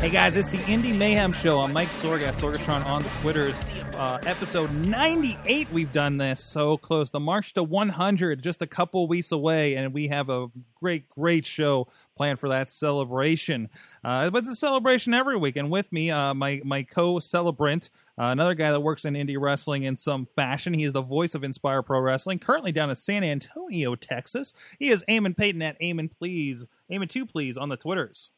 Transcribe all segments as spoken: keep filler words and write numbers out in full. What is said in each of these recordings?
Hey guys, it's the Indie Mayhem Show. I'm Mike Sorg at Sorgatron on the Twitters. Uh, episode ninety-eight, we've done this. So close. The march to one hundred, just a couple weeks away, and we have a great, great show planned for that celebration. Uh, but it's a celebration every week. And with me, uh, my, my co-celebrant, uh, another guy that works in indie wrestling in some fashion. He is the voice of Inspire Pro Wrestling, currently down in San Antonio, Texas. He is Eamon Payton at Eamon Please, Eamon two Please on the Twitters.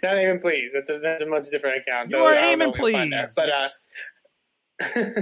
Not Eamon Please. That's a, that's a much different account. You are Eamon Please. But, uh,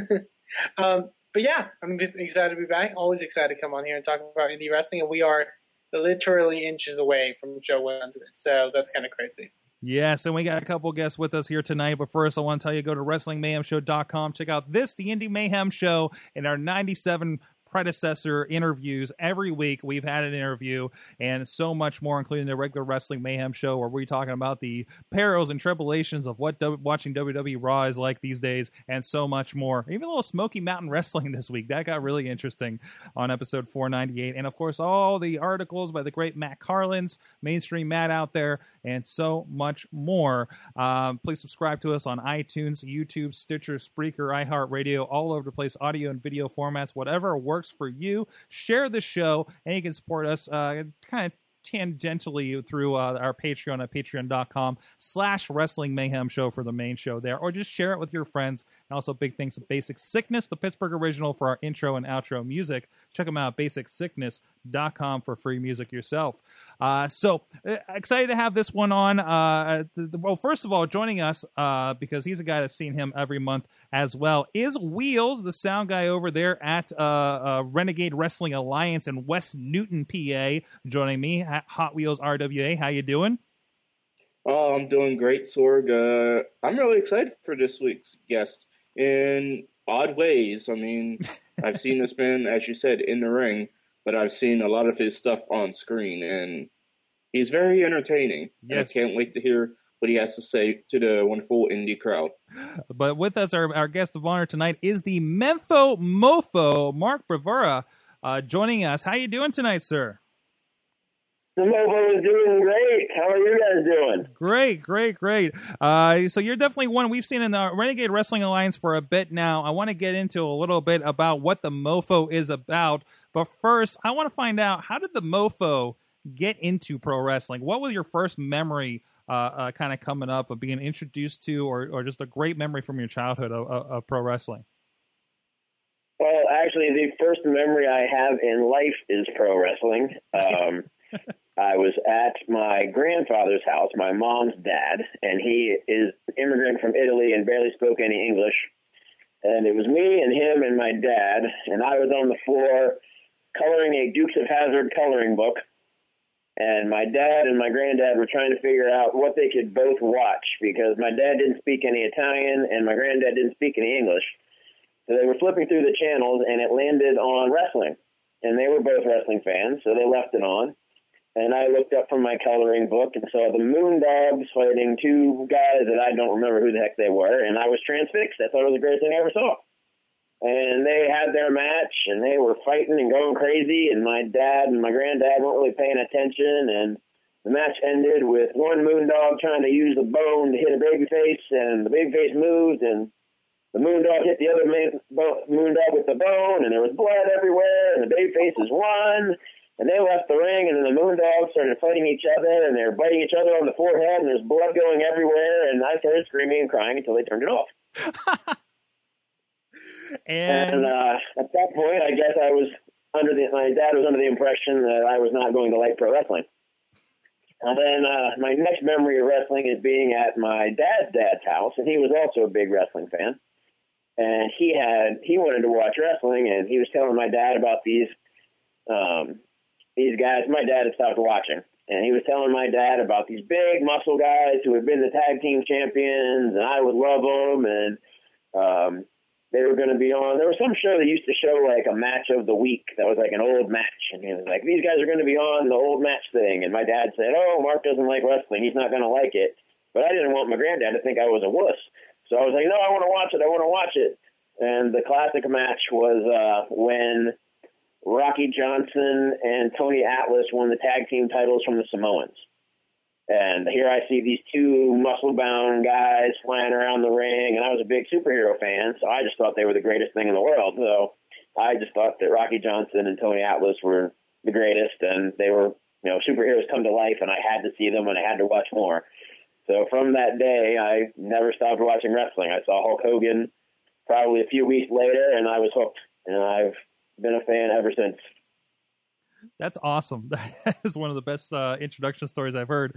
um, but yeah, I'm just excited to be back. Always excited to come on here and talk about indie wrestling. And we are literally inches away from show one hundred, so that's kind of crazy. Yes, and we got a couple guests with us here tonight, but first I want to tell you, go to wrestling mayhem show dot com, check out this, the Indie Mayhem Show, and our ninety-seven predecessor interviews. Every week we've had an interview and so much more, including the regular Wrestling Mayhem Show, where we're talking about the perils and tribulations of what w- watching W W E Raw is like these days, and so much more. Even a little Smoky Mountain Wrestling this week. That got really interesting on episode four ninety-eight. And of course, all the articles by the great Matt Carlins, Mainstream Matt out there, and so much more. Um, please subscribe to us on iTunes, YouTube, Stitcher, Spreaker, iHeartRadio, all over the place, audio and video formats, whatever works for you. Share the show, and you can support us uh, kind of tangentially through uh, our Patreon at patreon.com slash Wrestling Mayhem Show for the main show there, or just share it with your friends. And also big thanks to Basic Sickness, the Pittsburgh original, for our intro and outro music. Check them out at basic sickness dot com for free music yourself. Uh, so uh, excited to have this one on. Uh, the, the, well, first of all, joining us, uh, because he's a guy that's seen him every month as well, is Wheels, the sound guy over there at uh, uh, Renegade Wrestling Alliance in West Newton, P A, joining me at Hot Wheels R W A. How you doing? Oh, I'm doing great, Sorg. Uh, I'm really excited for this week's guest in odd ways. I mean, I've seen this man, as you said, in the ring, but I've seen a lot of his stuff on screen, and he's very entertaining. Yes. And I can't wait to hear what he has to say to the wonderful indie crowd. But with us, our, our guest of honor tonight is the Mempho MoFo, Mark Brevera, uh, joining us. How you doing tonight, sir? The MoFo is doing great. How are you guys doing? Great, great, great. Uh, so you're definitely one we've seen in the Renegade Wrestling Alliance for a bit now. I want to get into a little bit about what the MoFo is about. But first, I want to find out, how did the MoFo get into pro wrestling? What was your first memory uh, uh, kind of coming up of being introduced to, or, or just a great memory from your childhood of, of, of pro wrestling? Well, actually, the first memory I have in life is pro wrestling. Nice. Um I was at my grandfather's house, my mom's dad, and he is an immigrant from Italy and barely spoke any English. And it was me and him and my dad, and I was on the floor coloring a Dukes of Hazzard coloring book. And my dad and my granddad were trying to figure out what they could both watch, because my dad didn't speak any Italian and my granddad didn't speak any English. So they were flipping through the channels, and it landed on wrestling. And they were both wrestling fans, so they left it on. And I looked up from my coloring book and saw the Moondogs fighting two guys that I don't remember who the heck they were, and I was transfixed. I thought it was the greatest thing I ever saw. And they had their match, and they were fighting and going crazy, and my dad and my granddad weren't really paying attention, and the match ended with one Moondog trying to use the bone to hit a babyface, and the babyface moved, and the Moondog hit the other Moondog with the bone, and there was blood everywhere, and the babyfaces won. And they left the ring, and then the Moondogs started fighting each other, and they were biting each other on the forehead, and there's blood going everywhere, and I started screaming and crying until they turned it off. and and uh, at that point, I guess I was under the my dad was under the impression that I was not going to like pro wrestling. And then uh, my next memory of wrestling is being at my dad's dad's house, and he was also a big wrestling fan, and he had he wanted to watch wrestling, and he was telling my dad about these. Um, These guys, my dad had stopped watching, and he was telling my dad about these big muscle guys who had been the tag team champions, and I would love them, and um, they were going to be on. There was some show that used to show like a match of the week that was like an old match. And it was like, these guys are going to be on the old match thing. And my dad said, oh, Mark doesn't like wrestling. He's not going to like it. But I didn't want my granddad to think I was a wuss. So I was like, no, I want to watch it. I want to watch it. And the classic match was uh, when Rocky Johnson and Tony Atlas won the tag team titles from the Samoans. And here I see these two muscle-bound guys flying around the ring, and I was a big superhero fan, so I just thought they were the greatest thing in the world. So I just thought that Rocky Johnson and Tony Atlas were the greatest, and they were, you know, superheroes come to life, and I had to see them, and I had to watch more. So from that day, I never stopped watching wrestling. I saw Hulk Hogan probably a few weeks later, and I was hooked, and I've been a fan ever since. That's awesome. That is one of the best uh, introduction stories I've heard.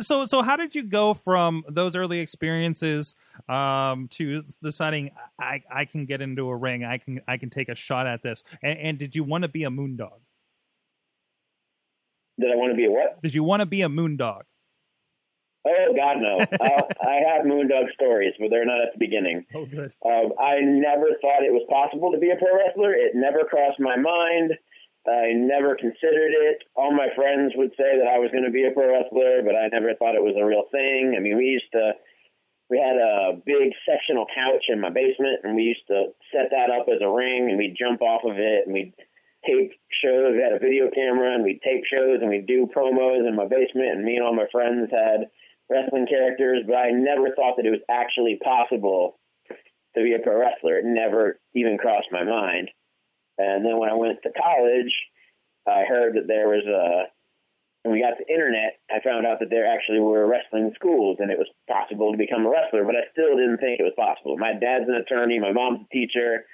So, so how did you go from those early experiences um, to deciding I, I can get into a ring, I can I can take a shot at this? And, and did you want to be a moondog? Did I want to be a what? Did you want to be a moondog? Oh, God, no. uh, I have moondog stories, but they're not at the beginning. Oh, good. Um, I never thought it was possible to be a pro wrestler. It never crossed my mind. I never considered it. All my friends would say that I was going to be a pro wrestler, but I never thought it was a real thing. I mean, we used to, we had a big sectional couch in my basement, and we used to set that up as a ring, and we'd jump off of it, and we'd tape shows. We had a video camera, and we'd tape shows, and we'd do promos in my basement, and me and all my friends had wrestling characters, but I never thought that it was actually possible to be a pro wrestler. It never even crossed my mind. And then when I went to college, I heard that there was a, when we got the internet, I found out that there actually were wrestling schools and it was possible to become a wrestler, but I still didn't think it was possible. My dad's an attorney, my mom's a teacher.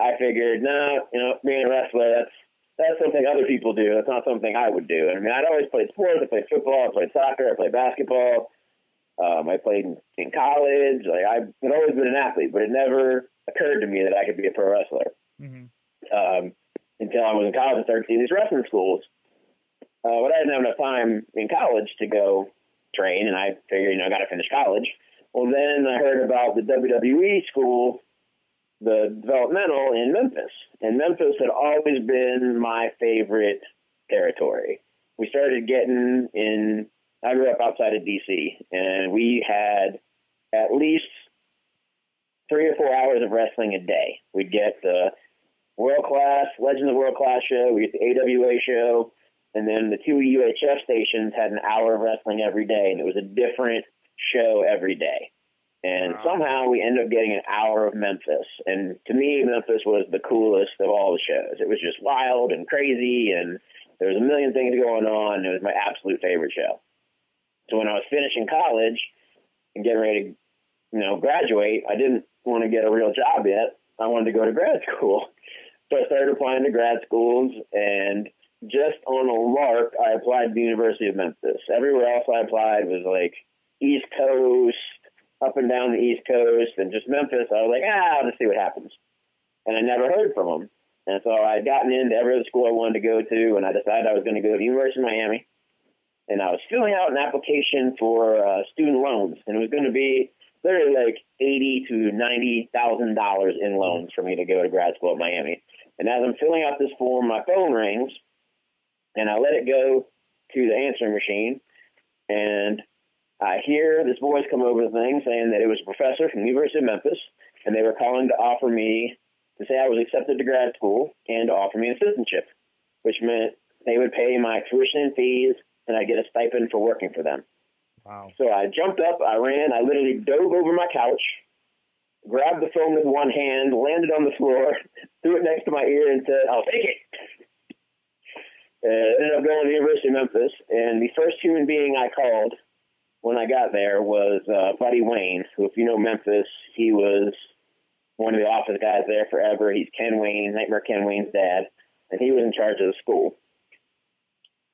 I figured, no, you know, being a wrestler, that's, that's something other people do. That's not something I would do. I mean, I'd always played sports. I played football, I played soccer, I played basketball. Um, I played in, in college. Like I've always been an athlete, but it never occurred to me that I could be a pro wrestler. Mm-hmm. Um, until I was in college and started seeing these wrestling schools. Uh, but I didn't have enough time in college to go train, and I figured, you know, I got to finish college. Well, then I heard about the W W E school, the developmental in Memphis. And Memphis had always been my favorite territory. We started getting in, I grew up outside of D C, and we had at least three or four hours of wrestling a day. We'd get the World Class, Legends of World Class show, we get the A W A show, and then the two U H F stations had an hour of wrestling every day, and it was a different show every day. And wow. Somehow we ended up getting an hour of Memphis. And to me, Memphis was the coolest of all the shows. It was just wild and crazy, and there was a million things going on. It was my absolute favorite show. So when I was finishing college and getting ready to, you know, graduate, I didn't want to get a real job yet. I wanted to go to grad school. So I started applying to grad schools, and just on a lark, I applied to the University of Memphis. Everywhere else I applied was like East Coast, up and down the East Coast, and just Memphis. I was like, ah, let's see what happens. And I never heard from them. And so I had gotten into every other school I wanted to go to, and I decided I was going to go to the University of Miami. And I was filling out an application for uh, student loans, and it was going to be literally like eighty thousand to ninety thousand dollars in loans for me to go to grad school at Miami. And as I'm filling out this form, my phone rings, and I let it go to the answering machine, and I hear this voice come over the thing saying that it was a professor from the University of Memphis, and they were calling to offer me, to say I was accepted to grad school and to offer me an assistantship, which meant they would pay my tuition and fees, and I'd get a stipend for working for them. Wow. So I jumped up, I ran, I literally dove over my couch, grabbed the phone with one hand, landed on the floor, threw it next to my ear, and said, I'll take it. Uh, ended up going to the University of Memphis, and the first human being I called when I got there was uh, Buddy Wayne, who, if you know Memphis, he was one of the office guys there forever. He's Ken Wayne, Nightmare Ken Wayne's dad, and he was in charge of the school.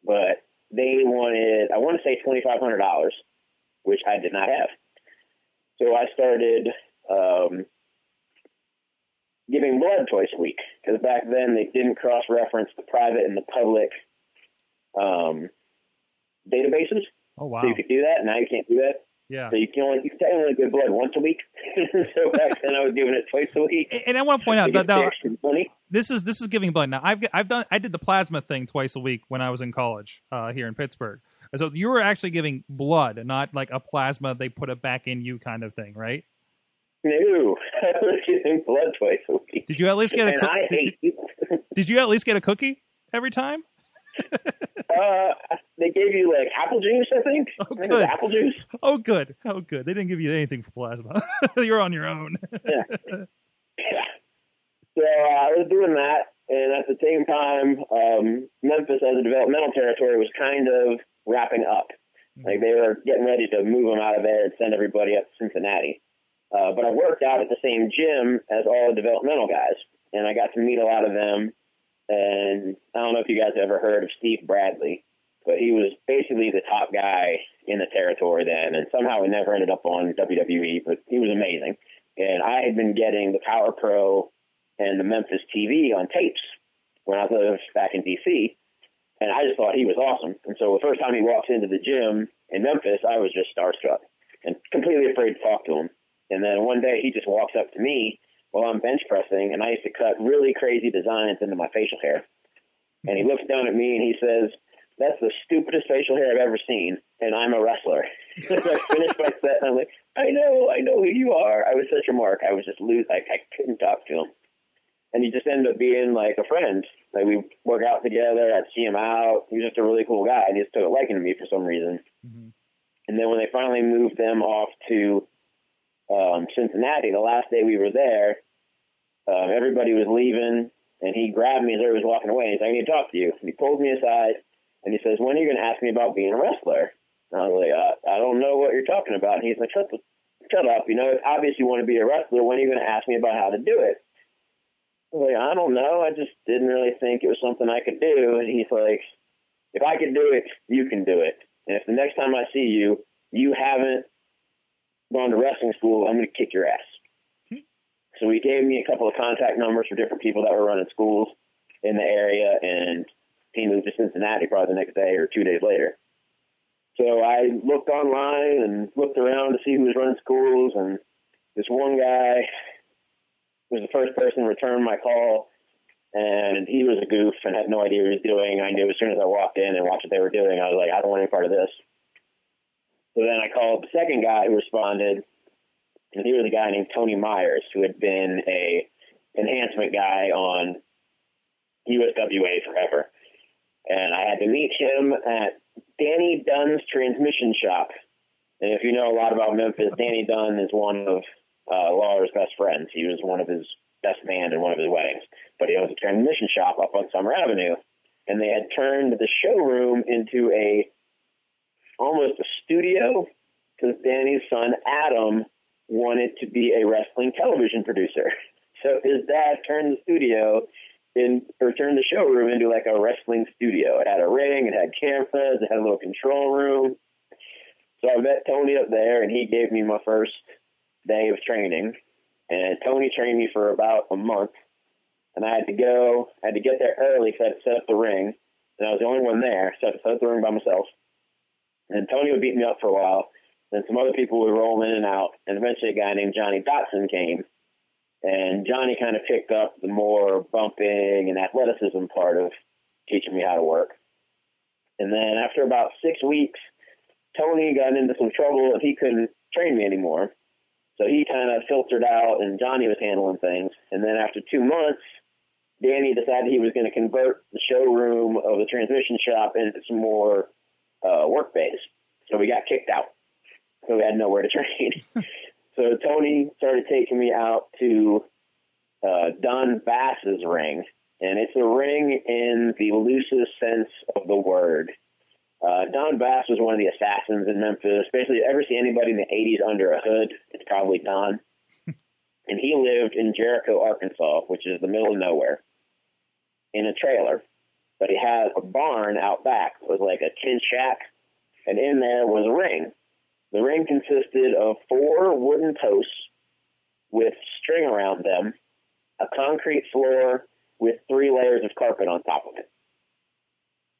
But they wanted, I want to say twenty-five hundred dollars, which I did not have. So I started Um, giving blood twice a week, because back then they didn't cross-reference the private and the public um, databases. Oh, wow. So you could do that. Now you can't do that. Yeah. So you can only, you can only get blood once a week. So back then I was doing it twice a week. And, and I want to point out that now, this is this is giving blood. Now I've I've done I did the plasma thing twice a week when I was in college uh, here in Pittsburgh. So you were actually giving blood, not like a plasma they put it back in you kind of thing, right? No, I was giving blood twice a week. Did you at least get a? Co- I hate did, you. Did you at least get a cookie every time? Uh, they gave you like apple juice, I think. Oh, good. I think apple juice. Oh, good. Oh, good. They didn't give you anything for plasma. You're on your own. Yeah. Yeah. So uh, I was doing that, and at the same time, um, Memphis as a developmental territory was kind of wrapping up. Mm-hmm. Like they were getting ready to move them out of there and send everybody up to Cincinnati. Uh, but I worked out at the same gym as all the developmental guys, and I got to meet a lot of them. And I don't know if you guys ever heard of Steve Bradley, but he was basically the top guy in the territory then. And somehow he never ended up on W W E, but he was amazing. And I had been getting the Power Pro and the Memphis T V on tapes when I was back in D C. And I just thought he was awesome. And so the first time he walked into the gym in Memphis, I was just starstruck and completely afraid to talk to him. And then one day he just walks up to me while I'm bench pressing, and I used to cut really crazy designs into my facial hair. And he looks down at me and he says, "That's the stupidest facial hair I've ever seen, and I'm a wrestler." So I finished my set, and I'm like, I know, I know who you are. I was such a mark. I was just loose. I, I couldn't talk to him. And he just ended up being like a friend. Like we work out together. I'd see him out. He was just a really cool guy, and he just took a liking to me for some reason. Mm-hmm. And then when they finally moved them off to Um, Cincinnati, the last day we were there, um, everybody was leaving, and he grabbed me as I was walking away. He's like, "I need to talk to you." And he pulled me aside, and he says, "When are you going to ask me about being a wrestler?" And I was like, uh, "I don't know what you're talking about." And he's like, "Shut, shut up! You know, it's obvious you want to be a wrestler. When are you going to ask me about how to do it?" I was like, "I don't know. I just didn't really think it was something I could do." And he's like, "If I can do it, you can do it. And if the next time I see you, you haven't gone to wrestling school, I'm going to kick your ass." Mm-hmm. So he gave me a couple of contact numbers for different people that were running schools in the area, and he moved to Cincinnati probably the next day or two days later. So I looked online and looked around to see who was running schools, and this one guy was the first person to return my call, and he was a goof and had no idea what he was doing. I knew as soon as I walked in and watched what they were doing, I was like, I don't want any part of this. So then I called the second guy who responded, and he was a guy named Tony Myers, who had been a enhancement guy on U S W A forever. And I had to meet him at Danny Dunn's transmission shop. And if you know a lot about Memphis, Danny Dunn is one of uh, Lawler's best friends. He was one of his best man in one of his weddings. But he owns a transmission shop up on Summer Avenue. And they had turned the showroom into a almost a studio because Danny's son, Adam, wanted to be a wrestling television producer. So his dad turned the studio in, or turned the showroom into like a wrestling studio. It had a ring, it had cameras, it had a little control room. So I met Tony up there, and he gave me my first day of training. And Tony trained me for about a month. And I had to go, I had to get there early because I had to set up the ring. And I was the only one there, so I had to set up the ring by myself. And Tony would beat me up for a while. Then some other people would roll in and out. And eventually a guy named Johnny Dotson came. And Johnny kind of picked up the more bumping and athleticism part of teaching me how to work. And then after about six weeks, Tony got into some trouble and he couldn't train me anymore. So he kind of filtered out and Johnny was handling things. And then after two months, Danny decided he was going to convert the showroom of the transmission shop into some more Uh, work base. So we got kicked out. So we had nowhere to train. So Tony started taking me out to uh, Don Bass's ring. And it's a ring in the loosest sense of the word. Uh, Don Bass was one of the assassins in Memphis. Basically, if you ever see anybody in the eighties under a hood, it's probably Don. And he lived in Jericho, Arkansas, which is the middle of nowhere, in a trailer. But he had a barn out back. It was like a tin shack, and in there was a ring. The ring consisted of four wooden posts with string around them, a concrete floor with three layers of carpet on top of it.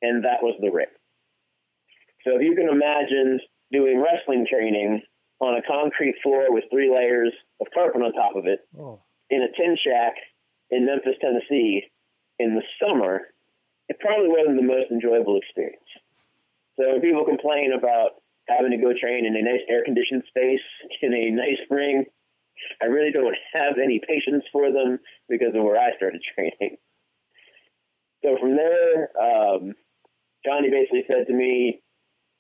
And that was the ring. So if you can imagine doing wrestling training on a concrete floor with three layers of carpet on top of it oh. in a tin shack in Memphis, Tennessee, in the summer, it probably wasn't the most enjoyable experience. So when people complain about having to go train in a nice air-conditioned space, in a nice ring, I really don't have any patience for them because of where I started training. So from there, um, Johnny basically said to me,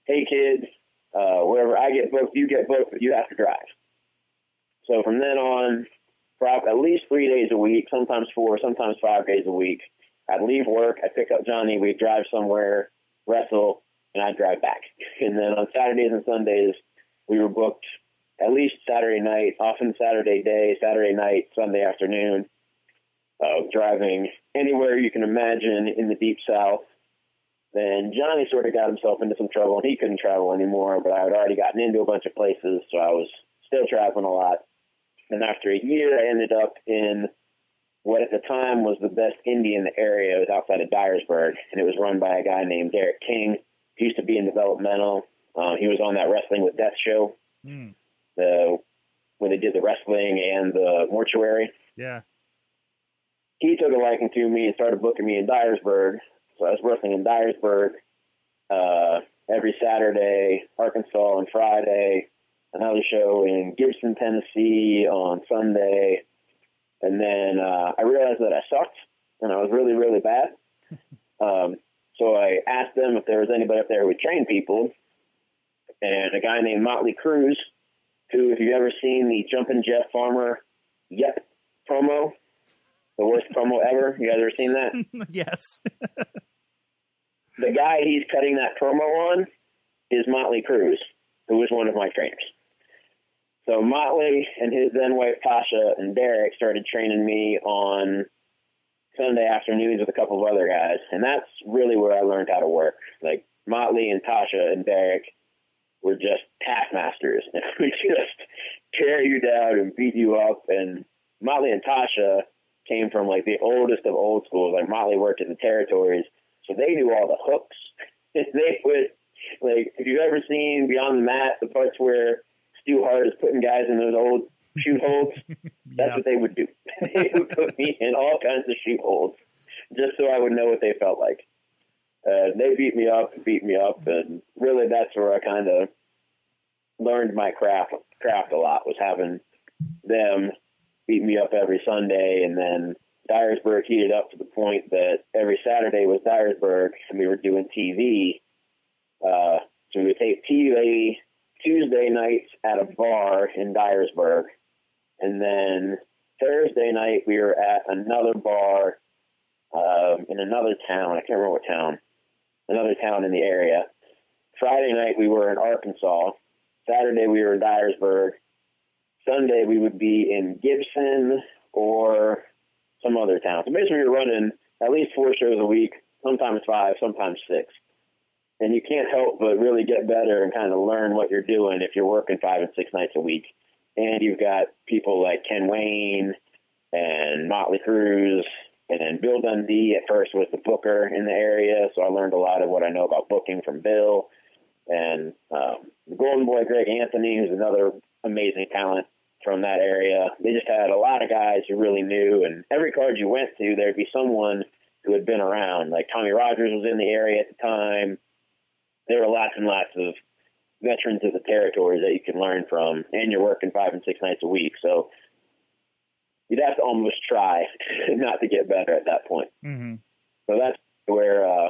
hey, kid, uh, wherever I get booked, you get booked, but you have to drive. So from then on, for at least three days a week, sometimes four, sometimes five days a week, I'd leave work, I'd pick up Johnny, we'd drive somewhere, wrestle, and I'd drive back. And then on Saturdays and Sundays, we were booked at least Saturday night, often Saturday day, Saturday night, Sunday afternoon, uh, driving anywhere you can imagine in the Deep South. Then Johnny sort of got himself into some trouble, and he couldn't travel anymore, but I had already gotten into a bunch of places, so I was still traveling a lot. And after a year, I ended up in what at the time was the best indie in the area. It was outside of Dyersburg, and it was run by a guy named Derek King. He used to be in developmental. Um, he was on that Wrestling with Death show, mm. the, when they did the wrestling and the mortuary. Yeah. He took a liking to me and started booking me in Dyersburg. So I was wrestling in Dyersburg uh, every Saturday, Arkansas on Friday, another show in Gibson, Tennessee on Sunday. And then uh, I realized that I sucked, and I was really, really bad. Um, so I asked them if there was anybody up there who would train people. And a guy named Motley Cruz, who, if you've ever seen the Jumpin' Jeff Farmer Yep promo, the worst promo ever. You guys ever seen that? Yes. The guy he's cutting that promo on is Motley Cruz, who was one of my trainers. So Motley and his then-wife Tasha and Derek started training me on Sunday afternoons with a couple of other guys, and that's really where I learned how to work. Like, Motley and Tasha and Derek were just taskmasters, and we just tear you down and beat you up. And Motley and Tasha came from, like, the oldest of old schools. Like, Motley worked in the territories, so they knew all the hooks. They would, like, if you've ever seen Beyond the Mat, the parts where Stu Hart is putting guys in those old shoot holds, that's yeah. what they would do. They would put me in all kinds of shoot holds just so I would know what they felt like. Uh, they beat me up and beat me up, and really that's where I kind of learned my craft craft a lot, was having them beat me up every Sunday. And then Dyersburg heated up to the point that every Saturday was Dyersburg, and we were doing T V. Uh, so we would tape T V Tuesday nights at a bar in Dyersburg, and then Thursday night we were at another bar uh, in another town. I can't remember what town. Another town in the area. Friday night we were in Arkansas. Saturday we were in Dyersburg. Sunday we would be in Gibson or some other town. So basically we were running at least four shows a week, sometimes five, sometimes six. And you can't help but really get better and kind of learn what you're doing if you're working five and six nights a week. And you've got people like Ken Wayne and Motley Cruz, and then Bill Dundee at first was the booker in the area. So I learned a lot of what I know about booking from Bill. And um, the Golden Boy, Greg Anthony, who's another amazing talent from that area. They just had a lot of guys who really knew. And every card you went to, there'd be someone who had been around. Like Tommy Rogers was in the area at the time. There were lots and lots of veterans of the territories that you can learn from, and you're working five and six nights a week. So you'd have to almost try not to get better at that point. Mm-hmm. So that's where uh,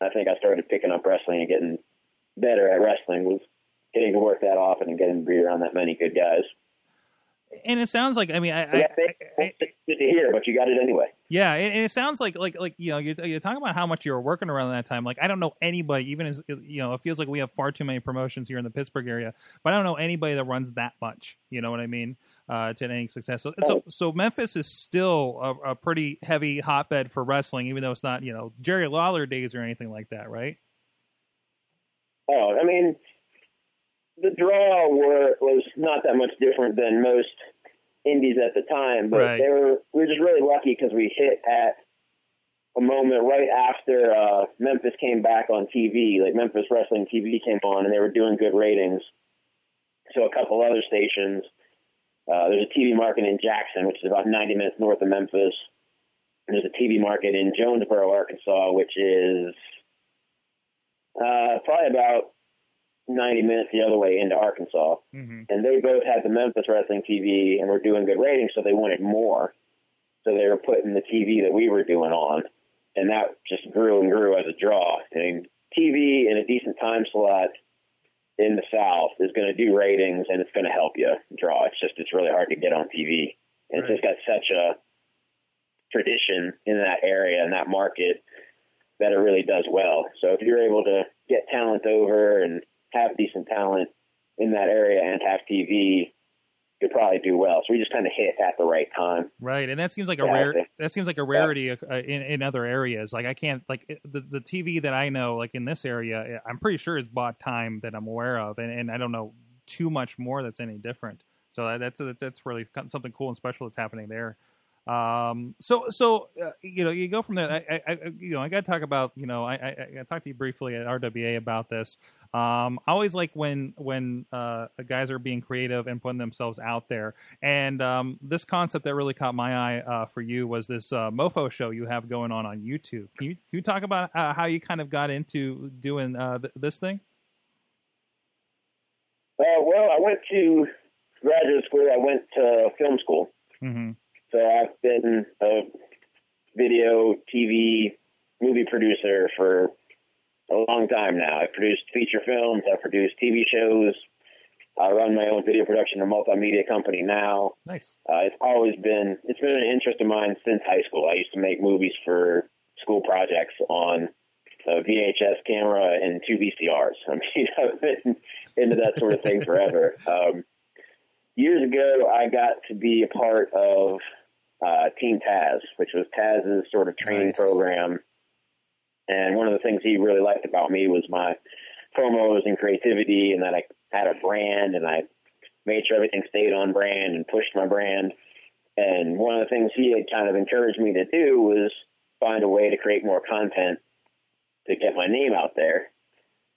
I think I started picking up wrestling and getting better at wrestling, was getting to work that often and getting to be around that many good guys. And it sounds like, I mean, I, yeah, I, I, I it's good to hear, but you got it anyway. Yeah. And it sounds like, like, like, you know, you're, you're talking about how much you were working around that time. Like, I don't know anybody, even as, you know, it feels like we have far too many promotions here in the Pittsburgh area, but I don't know anybody that runs that much, you know what I mean? Uh, to any success. So, so, so Memphis is still a, a pretty heavy hotbed for wrestling, even though it's not, you know, Jerry Lawler days or anything like that. Right. Oh, I mean, the draw were, was not that much different than most indies at the time, but right. they were, we were just really lucky because we hit at a moment right after uh, Memphis came back on T V. Like, Memphis Wrestling T V came on, and they were doing good ratings. to a couple other stations. Uh, there's a T V market in Jackson, which is about ninety minutes north of Memphis. And there's a T V market in Jonesboro, Arkansas, which is uh, probably about ninety minutes the other way into Arkansas. Mm-hmm. And they both had the Memphis Wrestling T V and were doing good ratings, so they wanted more. So they were putting the T V that we were doing on. And that just grew and grew as a draw. And T V in a decent time slot in the South is going to do ratings, and it's going to help you draw. It's just, it's really hard to get on T V. And right. It's just got such a tradition in that area and that market that it really does well. So if you're able to get talent over and have decent talent in that area and have T V, you'll probably do well. So we just kind of hit at the right time. Right. And that seems like a yeah, rare, that seems like a rarity yeah. in, in other areas. Like I can't, like the, the T V that I know, like in this area, I'm pretty sure it's bought time that I'm aware of. And, and I don't know too much more that's any different. So that's, that's really something cool and special that's happening there. Um, so, so, uh, you know, you go from there, I, I, I you know, I got to talk about, you know, I, I, I talked to you briefly at R W A about this. Um, I always like when, when, uh, guys are being creative and putting themselves out there. And, um, this concept that really caught my eye, uh, for you was this, uh, MoFo show you have going on on YouTube. Can you, can you talk about uh, how you kind of got into doing, uh, th- this thing? Uh, well, I went to graduate school. I went to film school. Mm-hmm. So I've been a video, T V, movie producer for a long time now. I've produced feature films. I've produced T V shows. I run my own video production and multimedia company now. Nice. Uh, it's always been, it's been an interest of mine since high school. I used to make movies for school projects on a V H S camera and two V C Rs. I mean, I've been into that sort of thing forever. Um, years ago, I got to be a part of Uh, Team Taz, which was Taz's sort of training nice. program. And one of the things he really liked about me was my promos and creativity, and that I had a brand, and I made sure everything stayed on brand and pushed my brand. And one of the things he had kind of encouraged me to do was find a way to create more content to get my name out there.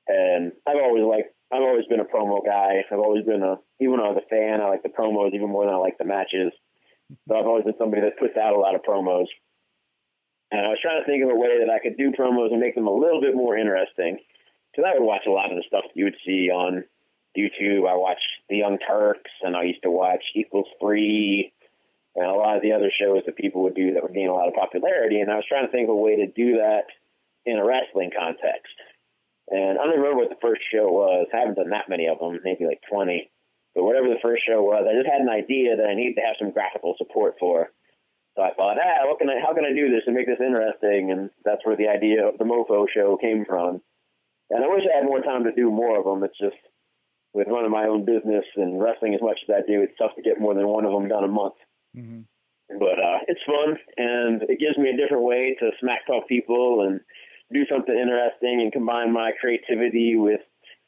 And I've always liked, I've always been a promo guy. I've always been a, even though I was a fan, I like the promos even more than I like the matches. So I've always been somebody that puts out a lot of promos. And I was trying to think of a way that I could do promos and make them a little bit more interesting. Because I would watch a lot of the stuff you would see on YouTube. I watched The Young Turks, and I used to watch Equals Free, and a lot of the other shows that people would do that would gain a lot of popularity. And I was trying to think of a way to do that in a wrestling context. And I don't remember what the first show was. I haven't done that many of them, maybe like twenty. But whatever the first show was, I just had an idea that I needed to have some graphical support for. So I thought, ah, what can I, how can I do this and make this interesting? And that's where the idea of the MoFo show came from. And I wish I had more time to do more of them. It's just with running my own business and wrestling as much as I do, it's tough to get more than one of them done a month. Mm-hmm. But uh, it's fun, and it gives me a different way to smack talk people and do something interesting and combine my creativity with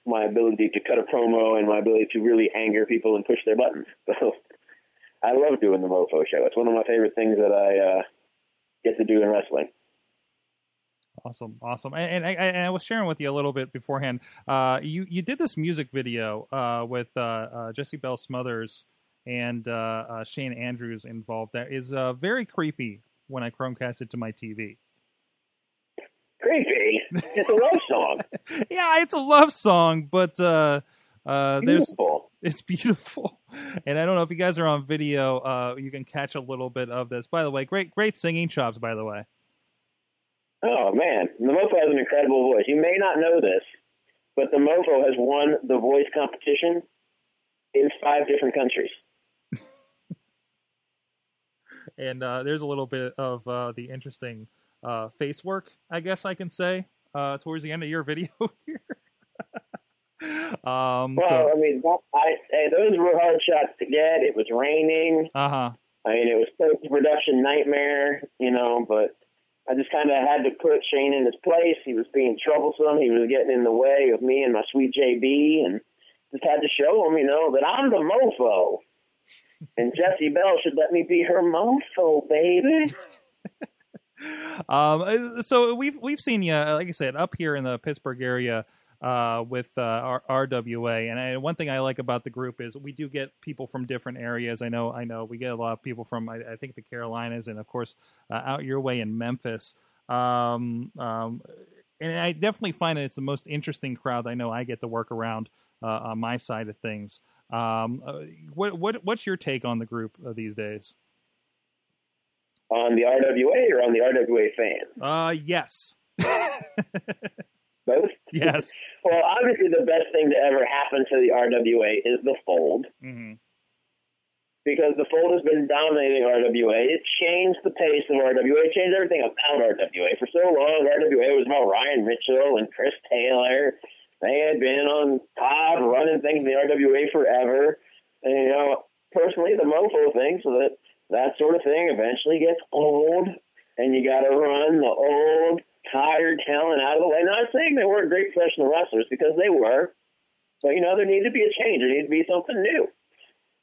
my ability to cut a promo and my ability to really anger people and push their buttons. So I love doing the MoFo show. It's one of my favorite things that I uh, get to do in wrestling. Awesome. Awesome. And, and, I, and I was sharing with you a little bit beforehand. Uh, you, you did this music video uh, with uh, uh, Jessie Belle Smothers and uh, uh, Shane Andrews involved. That is uh, very creepy when I Chromecast it to my T V. Creepy. It's a love song. Yeah, it's a love song, but uh, uh, beautiful. There's, it's beautiful. And I don't know if you guys are on video. Uh, you can catch a little bit of this. By the way, great, great singing chops. By the way. Oh man, the MoFo has an incredible voice. You may not know this, but the MoFo has won the voice competition in five different countries. And uh, there's a little bit of uh, the interesting uh, face work, I guess I can say. Uh, towards the end of your video here. um, well, so. I mean, I, hey, those were hard shots to get. It was raining. Uh huh. I mean, it was post-production nightmare, you know. But I just kind of had to put Shane in his place. He was being troublesome. He was getting in the way of me and my sweet J B, and just had to show him, you know, that I'm the MoFo, and Jessie Belle should let me be her MoFo, baby. Um, so we've, we've seen you, like I said, up here in the Pittsburgh area, uh, with uh, our R W A. And I, one thing I like about the group is we do get people from different areas. I know, I know, we get a lot of people from I, I think the Carolinas, and of course uh, out your way in Memphis. Um, um, and I definitely find that it's the most interesting crowd. I know I get to work around uh, on my side of things. Um, uh, what what what's your take on the group uh, these days? On the R W A or on the R W A fans? Uh, yes. Both? Yes. Well, obviously the best thing to ever happen to the R W A is the Fold. Mm-hmm. Because the Fold has been dominating R W A. It changed the pace of R W A. It changed everything about R W A. For so long, R W A was about Ryan Mitchell and Chris Taylor. They had been on top, running things in the R W A forever. And, you know, personally, the MoFo thing, so that that sort of thing eventually gets old, and you got to run the old, tired talent out of the way. Not saying they weren't great professional wrestlers, because they were, but, you know, there needed to be a change. There needed to be something new.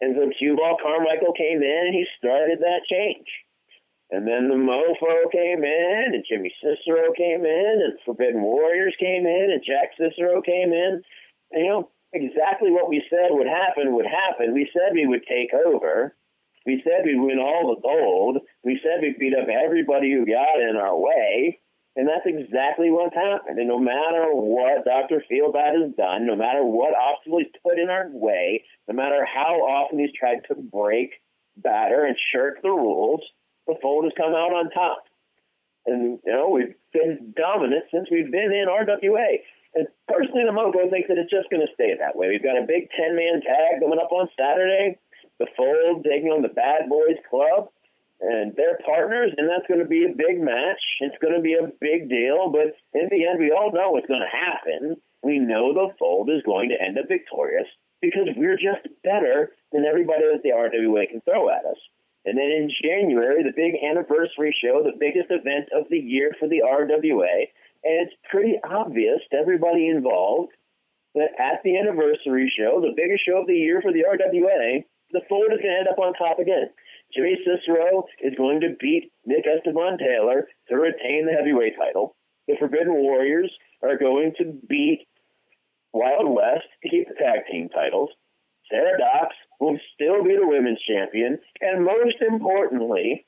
And so Cue Ball Carmichael came in, and he started that change. And then the MoFo came in, and Jimmy Cicero came in, and Forbidden Warriors came in, and Jack Cicero came in. And, you know, exactly what we said would happen would happen. We said we would take over. We said we'd win all the gold. We said we'd beat up everybody who got in our way. And that's exactly what's happened. And no matter what Doctor Fieldbat has done, no matter what obstacle he's put in our way, no matter how often he's tried to break, batter, and shirk the rules, the Fold has come out on top. And, you know, we've been dominant since we've been in R W A. And personally, the MoFo thinks that it's just going to stay that way. We've got a big ten-man tag coming up on Saturday. The Fold taking on the Bad Boys Club and their partners, and that's going to be a big match. It's going to be a big deal, but in the end, we all know what's going to happen. We know the Fold is going to end up victorious because we're just better than everybody that the R W A can throw at us. And then in January, the big anniversary show, the biggest event of the year for the R W A, and it's pretty obvious to everybody involved that at the anniversary show, the biggest show of the year for the R W A, the Fold is going to end up on top again. Jimmy Cicero is going to beat Nick Esteban Taylor to retain the heavyweight title. The Forbidden Warriors are going to beat Wild West to keep the tag team titles. Sarah Dox will still be the women's champion. And most importantly,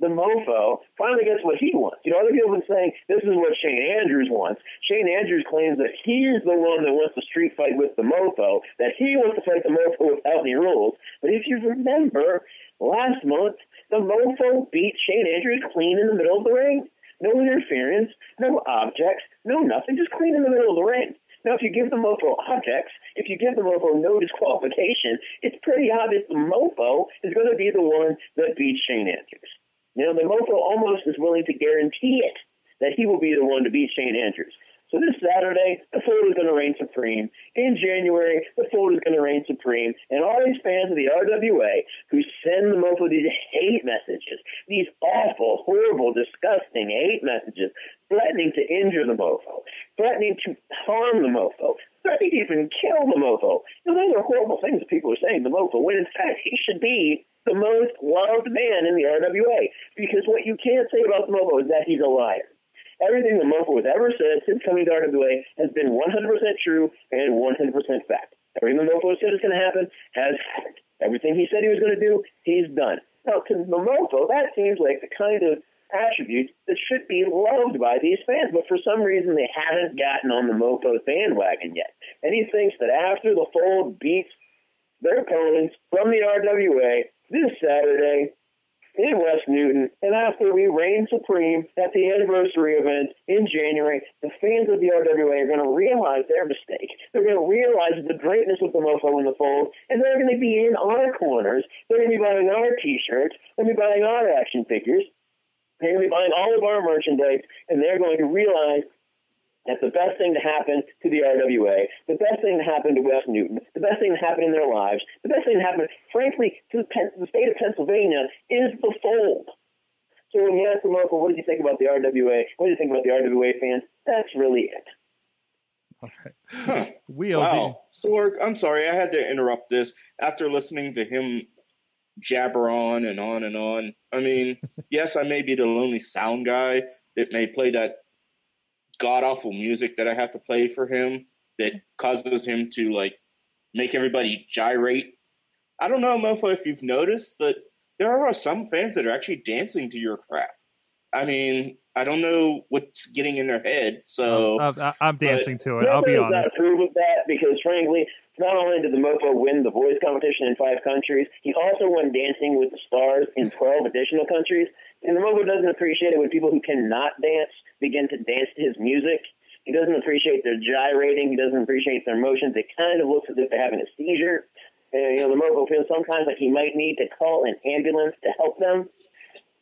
the MoFo finally gets what he wants. You know, other people have been saying, this is what Shane Andrews wants. Shane Andrews claims that he's the one that wants the street fight with the MoFo, that he wants to fight the MoFo without any rules. But if you remember, last month, the MoFo beat Shane Andrews clean in the middle of the ring. No interference, no objects, no nothing, just clean in the middle of the ring. Now, if you give the MoFo objects, if you give the MoFo no disqualification, it's pretty obvious the MoFo is going to be the one that beats Shane Andrews. You know, the MoFo almost is willing to guarantee it, that he will be the one to beat Shane Andrews. So this Saturday, the Fold is going to reign supreme. In January, the Fold is going to reign supreme. And all these fans of the R W A who send the MoFo these hate messages, these awful, horrible, disgusting hate messages, threatening to injure the MoFo, threatening to harm the MoFo, threatening to even kill the MoFo. You know, those are horrible things that people are saying to the MoFo, when in fact he should be the most loved man in the R W A. Because what you can't say about the MoFo is that he's a liar. Everything the MoFo has ever said since coming to R W A has been one hundred percent true and one hundred percent fact. Everything the MoFo said is going to happen has happened. Everything he said he was going to do, he's done. Now, to the MoFo, that seems like the kind of attribute that should be loved by these fans, but for some reason they haven't gotten on the MoFo bandwagon yet. And he thinks that after the Fold beats their opponents from the R W A this Saturday in West Newton, and after we reign supreme at the anniversary event in January, the fans of the R W A are going to realize their mistake. They're going to realize the greatness of the MoFo in the Fold, and they're going to be in our corners. They're going to be buying our T-shirts. They're going to be buying our action figures. They're going to be buying all of our merchandise, and they're going to realize that's the best thing to happen to the R W A, the best thing to happen to West Newton, the best thing to happen in their lives, the best thing to happen, frankly, to the state of Pennsylvania is the Fold. So when you ask the MoFo, what do you think about the R W A? What do you think about the R W A fans? That's really it. All right. Huh. Wheels. Wow. Sorg, I'm sorry, I had to interrupt this. After listening to him jabber on and on and on, I mean, yes, I may be the lonely sound guy that may play that god-awful music that I have to play for him, that causes him to, like, make everybody gyrate. I don't know, Mofo, if you've noticed, but there are some fans that are actually dancing to your crap. I mean, I don't know what's getting in their head, so... I'm, I'm, I'm dancing to it, I'll be honest. I agree with that, because, frankly, not only did the Mofo win the voice competition in five countries, he also won Dancing with the Stars in twelve additional countries, and the Mofo doesn't appreciate it when people who cannot dance begin to dance to his music. He doesn't appreciate their gyrating, he doesn't appreciate their motions, it kind of looks as if they're having a seizure. And, you know, the Mofo feels sometimes like he might need to call an ambulance to help them.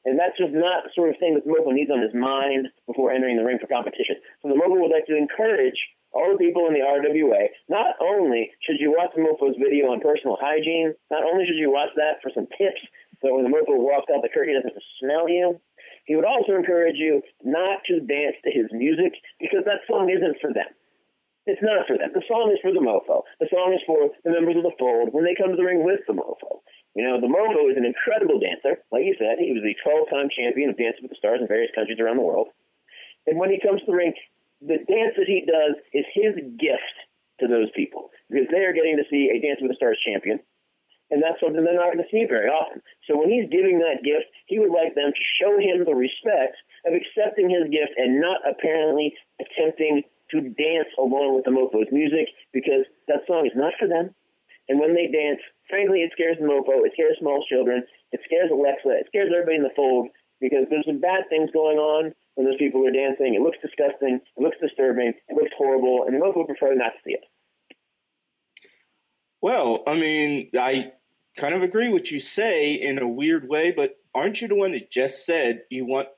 And that's just not the sort of thing that the Mofo needs on his mind before entering the ring for competition. So the Mofo would like to encourage all the people in the R W A, not only should you watch the Mofo's video on personal hygiene, not only should you watch that for some tips, so when the Mofo walks out the curtain, he doesn't smell you. He would also encourage you not to dance to his music, because that song isn't for them. It's not for them. The song is for the Mofo. The song is for the members of the fold when they come to the ring with the Mofo. You know, the Mofo is an incredible dancer. Like you said, he was the twelve-time champion of Dancing with the Stars in various countries around the world. And when he comes to the ring, the dance that he does is his gift to those people, because they are getting to see a Dancing with the Stars champion, and that's something they're not going to see very often. So when he's giving that gift, he would like them to show him the respect of accepting his gift and not apparently attempting to dance along with the Mofo's music, because that song is not for them. And when they dance, frankly, it scares the Mofo, it scares small children, it scares Alexa, it scares everybody in the fold, because there's some bad things going on when those people are dancing. It looks disgusting, it looks disturbing, it looks horrible, and the Mofo would prefer not to see it. Well, I mean, I kind of agree what you say in a weird way, but aren't you the one that just said you want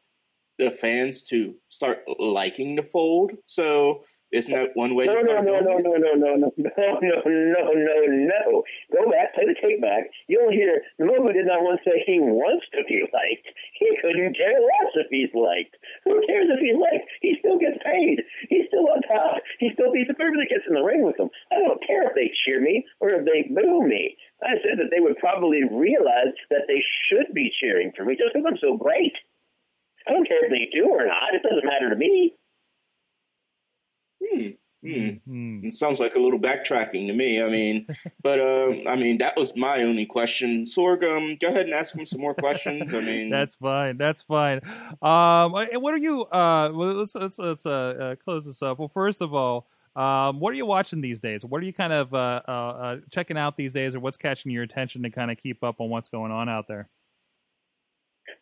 the fans to start liking the fold? So isn't that one way? No, to start no, no, no, no, no, no, no, no, no, no, no, no. Go back, play the tape back. You'll hear the Mofo did not once say he wants to be liked. He couldn't care less if he's liked. Who cares if he's liked? He still gets paid. He's still on top. He still beats the person that gets in the ring with him. I don't care if they cheer me or if they boo me. I said that they would probably realize that they should be cheering for me just because I'm so great. I don't care if they do or not. It doesn't matter to me. Hmm. hmm. hmm. It sounds like a little backtracking to me. I mean, but um, I mean, that was my only question. Sorg, um, go ahead and ask him some more questions. I mean, that's fine. That's fine. Um, what are you? Uh, well, let's let's let's uh, uh close this up. Well, first of all, um, what are you watching these days? What are you kind of uh, uh, uh checking out these days, or what's catching your attention to kind of keep up on what's going on out there?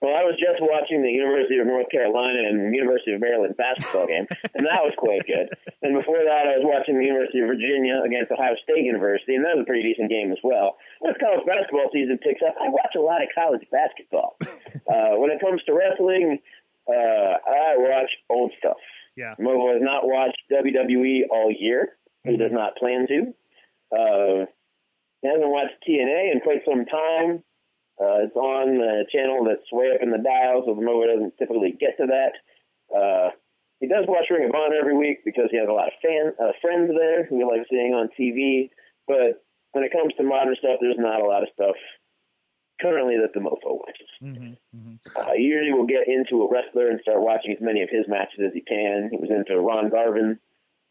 Well, I was just watching the University of North Carolina and University of Maryland basketball game, and that was quite good. And before that, I was watching the University of Virginia against Ohio State University, and that was a pretty decent game as well. Once college basketball season picks up, I watch a lot of college basketball. Uh, when it comes to wrestling, uh, I watch old stuff. Yeah. Mofo has not watched W W E all year. Mm-hmm. He does not plan to. Uh, he hasn't watched T N A in quite some time. Uh, it's on a channel that's way up in the dial, so the Mofo doesn't typically get to that. Uh, he does watch Ring of Honor every week because he has a lot of fan, uh, friends there who he likes seeing on T V. But when it comes to modern stuff, there's not a lot of stuff currently that the Mofo watches. Mm-hmm, mm-hmm. Uh, he usually will get into a wrestler and start watching as many of his matches as he can. He was into Ron Garvin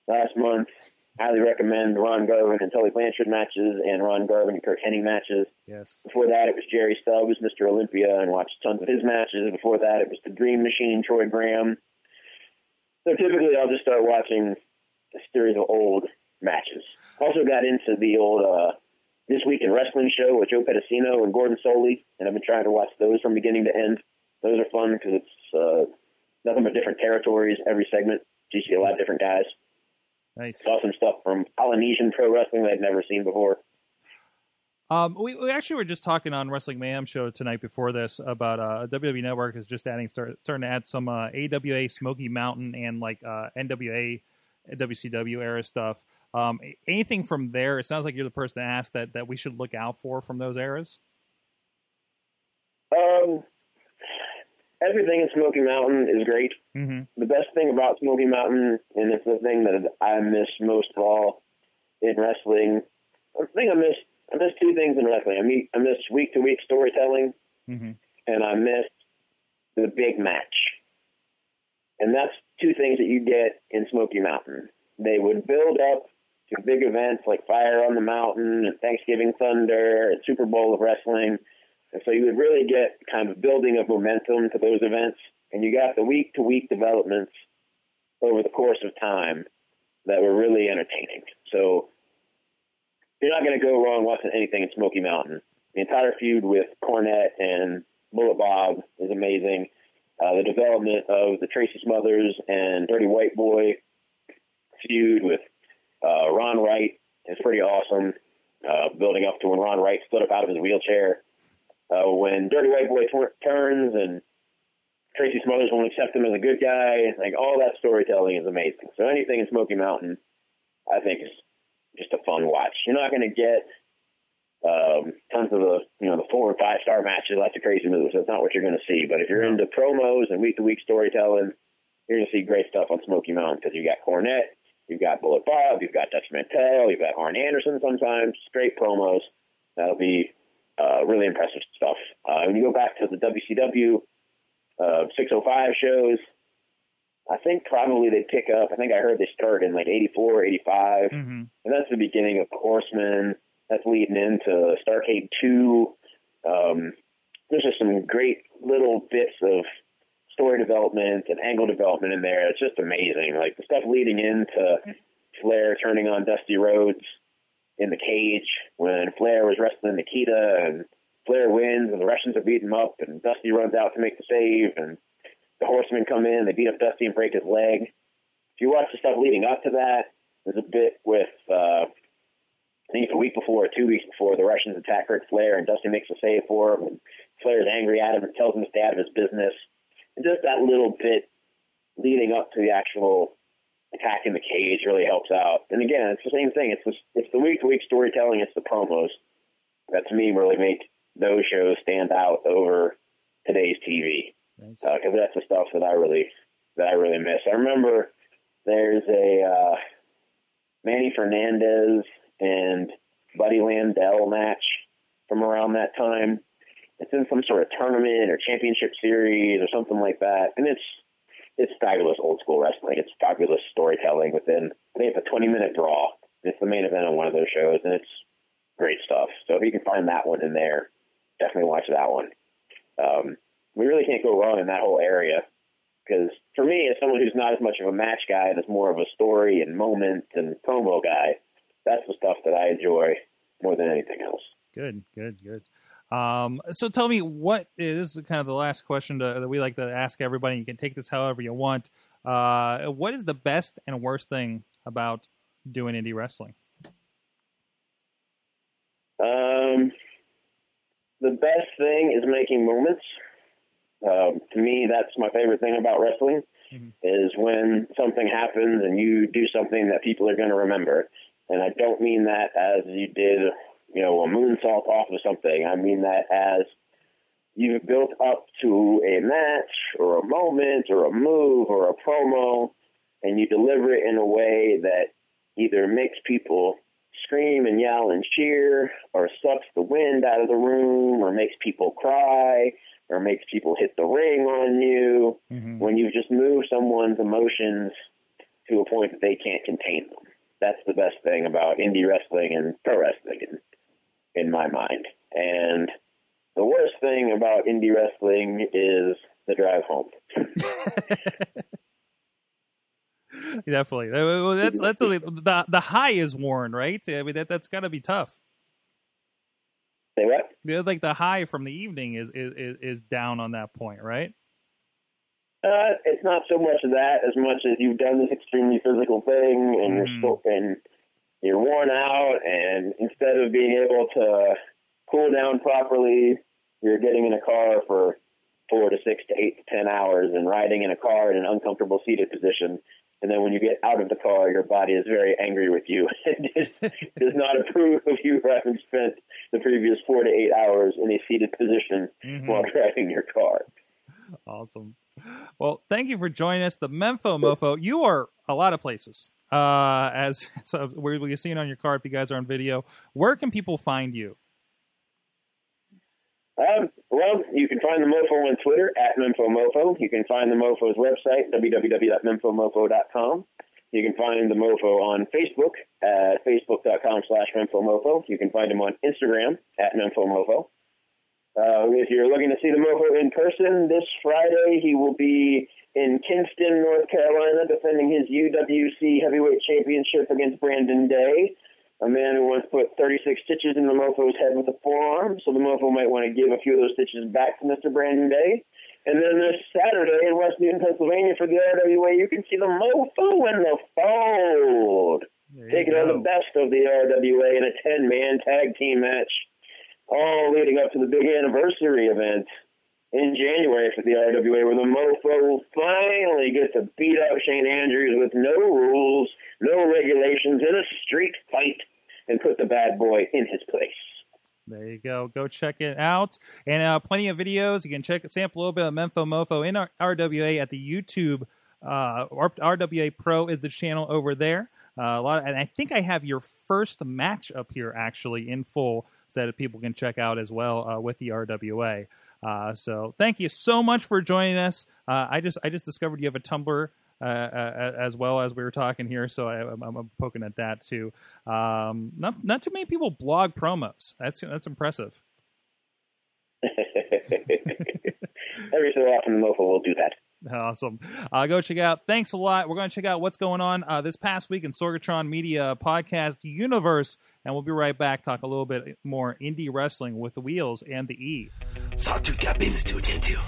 last month. Highly recommend Ron Garvin and Tully Blanchard matches and Ron Garvin and Kurt Hennig matches. Yes. Before that, it was Jerry Stubbs, Mister Olympia, and watched tons of his matches. Before that, it was The Dream Machine, Troy Graham. So typically, I'll just start watching a series of old matches. Also got into the old uh, This Week in Wrestling show with Joe Pedicino and Gordon Solie, and I've been trying to watch those from beginning to end. Those are fun because it's uh, nothing but different territories every segment. You see a lot of different guys. Nice. Saw some stuff from Polynesian Pro Wrestling that I'd never seen before. Um, we, we actually were just talking on Wrestling Mayhem show tonight before this about uh, W W E Network is just adding start, starting to add some uh, A W A, Smoky Mountain, and like uh, N W A, W C W era stuff. Um, anything from there? It sounds like you're the person to ask that that we should look out for from those eras. Um. Everything in Smoky Mountain is great. Mm-hmm. The best thing about Smoky Mountain, and it's the thing that I miss most of all in wrestling, I think I miss I miss two things in wrestling. I mean, I miss week to week storytelling, mm-hmm. and I miss the big match. And that's two things that you get in Smoky Mountain. They would build up to big events like Fire on the Mountain and Thanksgiving Thunder and Super Bowl of Wrestling. And so you would really get kind of building of momentum to those events. And you got the week-to-week developments over the course of time that were really entertaining. So you're not going to go wrong watching anything in Smoky Mountain. The entire feud with Cornette and Bullet Bob is amazing. Uh, the development of the Tracy Smothers and Dirty White Boy feud with uh, Ron Wright is pretty awesome. Uh, building up to when Ron Wright stood up out of his wheelchair. Uh, when Dirty White Boy t- turns and Tracy Smothers won't accept him as a good guy. Like, all that storytelling is amazing. So anything in Smoky Mountain, I think, is just a fun watch. You're not going to get um, tons of the, you know, the four and five star matches. Lots of crazy moves. That's not what you're going to see. But if you're into promos and week to week storytelling, you're going to see great stuff on Smoky Mountain because you got Cornette, you've got Bullet Bob, you've got Dutch Mantel, you've got Arn Anderson sometimes. Great promos. That'll be uh, really impressive stuff. Uh, when you go back to the W C W. Uh, six oh five shows, I think probably they pick up, I think I heard they start in like eighty-four, eighty-five, mm-hmm. and that's the beginning of Horsemen. That's leading into Starcade two. Um, there's just some great little bits of story development and angle development in there. It's just amazing. Like the stuff leading into Flair turning on Dusty Rhodes in the cage when Flair was wrestling Nikita and Flair wins, and the Russians are beating him up, and Dusty runs out to make the save, and the Horsemen come in, they beat up Dusty and break his leg. If you watch the stuff leading up to that, there's a bit with, uh, I think it's a week before or two weeks before, the Russians attack Ric Flair, and Dusty makes a save for him, and Flair's angry at him and tells him to stay out of his business. And just that little bit leading up to the actual attack in the cage really helps out. And again, it's the same thing. It's the, it's the week-to-week storytelling, it's the promos that, to me, really make those shows stand out over today's T V, because nice. uh, that's the stuff that I really that I really miss. I remember there's a uh, Manny Fernandez and Buddy Landel match from around that time. It's in some sort of tournament or championship series or something like that, and it's it's fabulous old school wrestling. It's fabulous storytelling within. They have a twenty minute brawl. It's the main event on one of those shows, and it's great stuff. So if you can find that one in there, definitely watch that one. Um, we really can't go wrong in that whole area because, for me, as someone who's not as much of a match guy and is more of a story and moment and promo guy, that's the stuff that I enjoy more than anything else. Good, good, good. Um, so tell me, what is this is kind of the last question to, that we like to ask everybody. You can take this however you want. Uh, what is the best and worst thing about doing indie wrestling? Um... The best thing is making moments. Um, to me, that's my favorite thing about wrestling, mm-hmm. is when something happens and you do something that people are going to remember. And I don't mean that as you did, you know, a moonsault off of something. I mean that as you've built up to a match or a moment or a move or a promo, and you deliver it in a way that either makes people scream and yell and cheer, or sucks the wind out of the room, or makes people cry, or makes people hit the ring on you, mm-hmm. when you just move someone's emotions to a point that they can't contain them. That's the best thing about indie wrestling and pro wrestling, in, in my mind. And the worst thing about indie wrestling is the drive home. Definitely. That's that's a, the the high is worn, right? I mean, that that's got to be tough. Say what? Yeah, like the high from the evening is is is down on that point, right? Uh, it's not so much of that as much as you've done this extremely physical thing, and mm. you're still, and you're worn out, and instead of being able to cool down properly, you're getting in a car for four to six to eight to ten hours and riding in a car in an uncomfortable seated position. And then when you get out of the car, your body is very angry with you and does not approve of you having spent the previous four to eight hours in a seated position mm-hmm. while driving your car. Awesome. Well, thank you for joining us. The Mempho MoFo, you are a lot of places. Uh, as so we're, we're seeing on your car if you guys are on video. Where can people find you? Um, well, you can find the MoFo on Twitter, at Mempho MoFo. You can find the MoFo's website, w w w dot mempho mofo dot com. You can find the Mofo on Facebook at facebook.com slash Mempho MoFo. You can find him on Instagram at Mempho MoFo. Uh, if you're looking to see the Mofo in person, this Friday he will be in Kinston, North Carolina, defending his U W C Heavyweight Championship against Brandon Day, a man who once put thirty-six stitches in the Mofo's head with a forearm, so the Mofo might want to give a few of those stitches back to Mister Brandon Day. And then this Saturday in West Newton, Pennsylvania, for the R W A, you can see the Mofo in the fold, taking on the best of the R W A in a ten-man tag team match, all leading up to the big anniversary event in January for the R W A, where the Mofo finally gets to beat up Shane Andrews with no rules, no regulations, in a street fight, and put the bad boy in his place. There you go. Go check it out. And uh, plenty of videos. You can check sample a little bit of Mempho MoFo in our R W A at the YouTube. Uh, R W A Pro is the channel over there. Uh, a lot of, and I think I have your first match up here, actually, in full, so that people can check out as well uh, with the R W A. Uh, so thank you so much for joining us. Uh, I just I just discovered you have a Tumblr uh, uh, as well as we were talking here, so I, I'm, I'm poking at that too. Um, not not too many people blog promos. That's that's impressive. Every so often, the Mofo will do that. Awesome. Uh, go check out. Thanks a lot. We're going to check out what's going on uh, this past week in Sorgatron Media Podcast Universe, and we'll be right back. Talk a little bit more indie wrestling with the Wheels and the E. Sawtooth got business to attend to.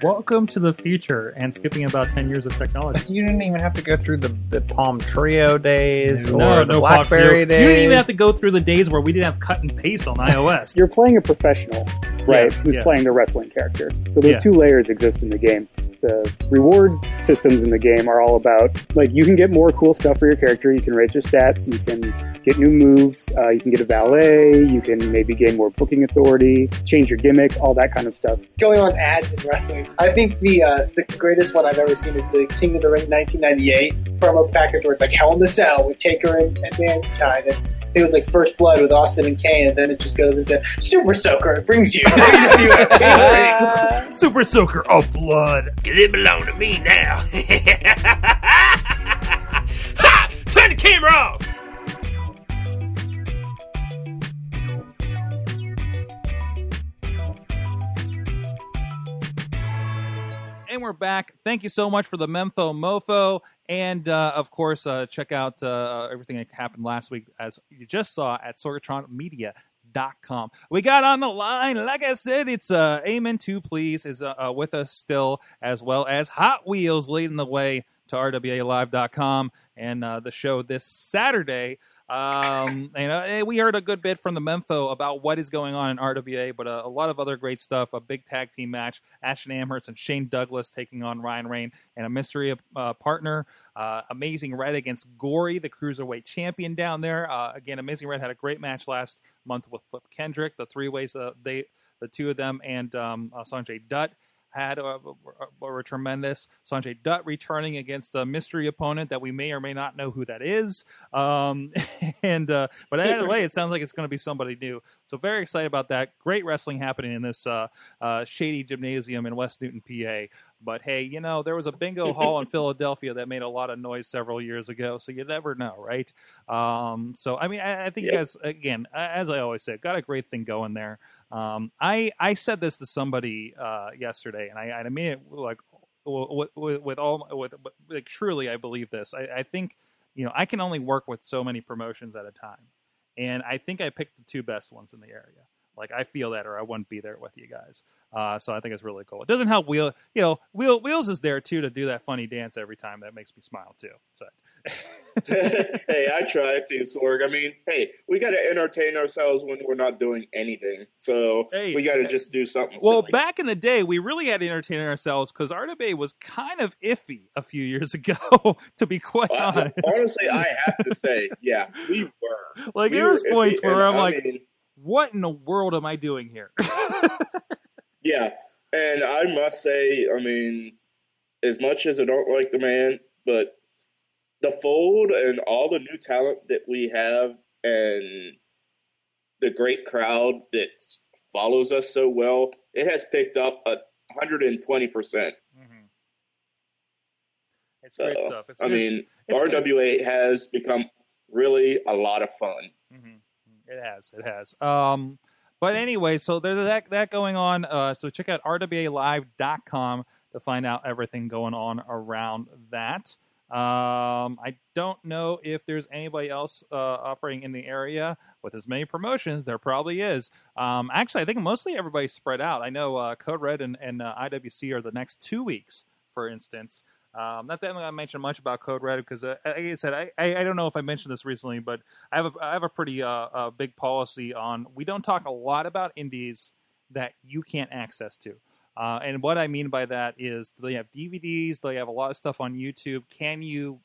Welcome to the future and skipping about ten years of technology. You didn't even have to go through the, the Palm Trio days no, or no the BlackBerry days. You didn't even have to go through the days where we didn't have cut and paste on iOS. You're playing a professional, right, yeah, who's yeah. playing the wrestling character. So those yeah. two layers exist in the game. The reward systems in the game are all about, like, you can get more cool stuff for your character. You can raise your stats. You can get new moves. Uh, you can get a valet. You can maybe gain more booking authority, change your gimmick, all that kind of stuff. Going on ads in wrestling, I think the uh, the greatest one I've ever seen is the King of the Ring nineteen ninety-eight promo package where it's like Hell in the Cell with Taker and, and Mankind. And it was like First Blood with Austin and Kane, and then it just goes into Super Soaker. It brings you uh, Super Soaker of Blood. It belongs to me now. Ha! Turn the camera off. And we're back. Thank you so much for the Mempho MoFo. And, uh, of course, uh, check out uh, everything that happened last week, as you just saw, at sorgatron media dot com. We got on the line, like I said, it's uh, Eamon Two Please is uh, uh, with us still, as well as Hot Wheels leading the way to R W A live dot com and uh, the show this Saturday. Um, and uh, we heard a good bit from the Mempho about what is going on in R W A, but uh, a lot of other great stuff. A big tag team match, Ashton Amherst and Shane Douglas taking on Ryan Reign and a mystery uh, partner. Uh, Amazing Red against Gory, the Cruiserweight champion down there. Uh, again, Amazing Red had a great match last month with Flip Kendrick. The three ways, uh, they, the two of them, and um, uh, Sanjay Dutt had uh, were tremendous. Sanjay Dutt returning against a mystery opponent that we may or may not know who that is. Um, and uh, but either way, it sounds like it's going to be somebody new. So very excited about that. Great wrestling happening in this uh, uh, shady gymnasium in West Newton, P A. But hey, you know, there was a bingo hall in Philadelphia that made a lot of noise several years ago, so you never know, right? Um, so I mean, I, I think yep. you guys, again, as I always say, got a great thing going there. Um, I, I said this to somebody, uh, yesterday, and I, I mean it like with, with all, with, like, truly, I believe this. I, I think, you know, I can only work with so many promotions at a time. And I think I picked the two best ones in the area. Like, I feel that, or I wouldn't be there with you guys. Uh, so I think it's really cool. It doesn't help Wheel, you know, Wheel, Wheels is there too, to do that funny dance every time. That makes me smile too. So hey, I try to, Sorg. I mean, hey, we got to entertain ourselves when we're not doing anything. So hey, we got to just do something. Well, silly. Back in the day, we really had to entertain ourselves because R W A was kind of iffy a few years ago, to be quite well, honest. Honestly, I have to say, yeah, we were. Like, we there was points where I'm I like, mean, what in the world am I doing here? Yeah, and I must say, I mean, as much as I don't like the man, but the fold and all the new talent that we have and the great crowd that follows us so well, it has picked up one hundred twenty percent. Mm-hmm. It's so, great stuff. It's I good. mean, it's R W A good. has become really a lot of fun. Mm-hmm. It has. It has. Um, but anyway, so there's that, that going on. Uh, so check out R W A live dot com to find out everything going on around that. Um, I don't know if there's anybody else uh, operating in the area with as many promotions. There probably is. Um, actually, I think mostly everybody's spread out. I know uh, Code Red and, and uh, I W C are the next two weeks, for instance. Um, not that I'm going to mention much about Code Red because, uh, like I said, I, I, I don't know if I mentioned this recently, but I have a, I have a pretty uh, uh, big policy on we don't talk a lot about indies that you can't access to. Uh, and what I mean by that is they have D V Ds, they have a lot of stuff on YouTube. Can you,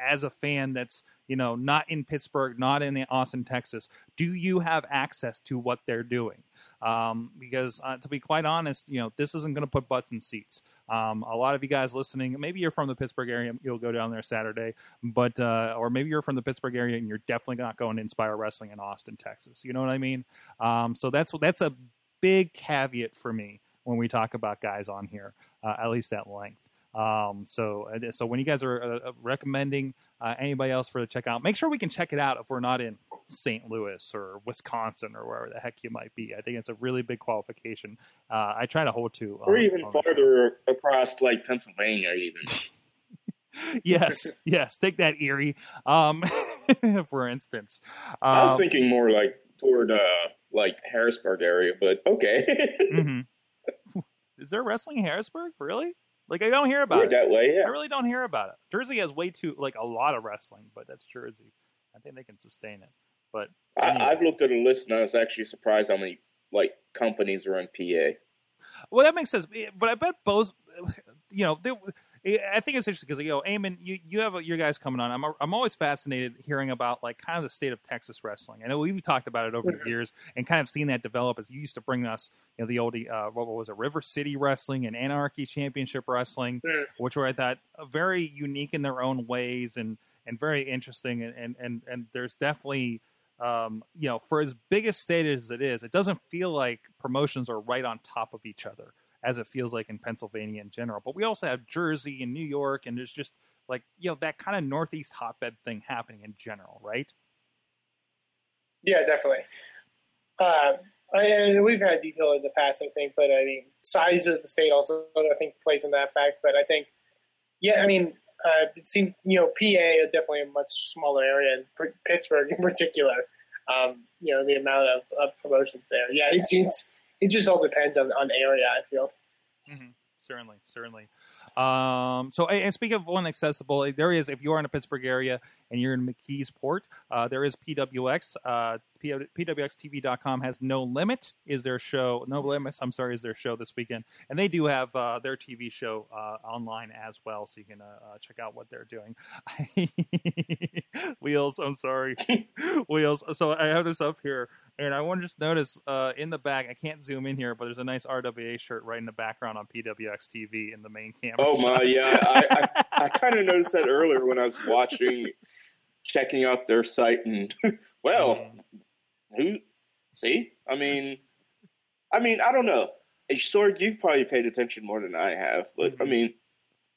as a fan that's, you know, not in Pittsburgh, not in Austin, Texas, do you have access to what they're doing? Um, because uh, to be quite honest, you know, this isn't going to put butts in seats. Um, a lot of you guys listening, maybe you're from the Pittsburgh area, you'll go down there Saturday, but uh, or maybe you're from the Pittsburgh area and you're definitely not going to Inspire Wrestling in Austin, Texas. You know what I mean? Um, so that's that's a big caveat for me when we talk about guys on here, uh, at least at length. Um, so, so when you guys are uh, recommending uh, anybody else for to check out, make sure we can check it out if we're not in Saint Louis or Wisconsin or wherever the heck you might be. I think it's a really big qualification. Uh, I try to hold to, um, or even farther across like Pennsylvania, even. yes, yes, take that Erie, um, for instance. Um, I was thinking more like toward uh, like Harrisburg area, but okay. mm-hmm. Is there wrestling in Harrisburg? Really? Like, I don't hear about We're it. That way, yeah. I really don't hear about it. Jersey has way too, like, a lot of wrestling, but that's Jersey. I think they can sustain it. But I, I've looked at a list, and I was actually surprised how many, like, companies are in P A. Well, that makes sense. But I bet both, you know, they, I think it's interesting because, you know, Eamon, you, you have your guys coming on. I'm I'm always fascinated hearing about, like, kind of the state of Texas wrestling. I know we've talked about it over the years and kind of seen that develop as you used to bring us, you know, the old, uh, what was it, River City Wrestling and Anarchy Championship Wrestling, yeah. which were, I thought, very unique in their own ways and, and very interesting. And, and, and, and there's definitely, um, you know, for as big a state as it is, it doesn't feel like promotions are right on top of each other, as it feels like in Pennsylvania in general. But we also have Jersey and New York, and there's just, like, you know, that kind of Northeast hotbed thing happening in general, right? Yeah, definitely. Uh, and we've had detail in the past, I think, but, I mean, size of the state also, I think, plays in that fact. But I think, yeah, I mean, uh, it seems, you know, P A is definitely a much smaller area, and Pittsburgh in particular, um, you know, the amount of, of promotions there. Yeah, it seems... It just all depends on, on area, I feel. Mm-hmm. Certainly, certainly. Um, so, and speaking of one accessible, there is, if you are in a Pittsburgh area and you're in McKeesport, uh, there is P W X. Uh, P W X T V dot com has No Limit is their show. No Limits, I'm sorry, is their show this weekend. And they do have uh, their T V show uh, online as well, so you can uh, check out what they're doing. Wheels, I'm sorry. Wheels. So I have this up here. And I want to just notice uh, in the back, I can't zoom in here, but there's a nice R W A shirt right in the background on P W X T V in the main camera. Oh, shot. my, yeah. I, I, I kind of noticed that earlier when I was watching, checking out their site. And, well, mm-hmm. who, see? I mean, I mean, I don't know. Sorg, you've probably paid attention more than I have. But, mm-hmm. I mean,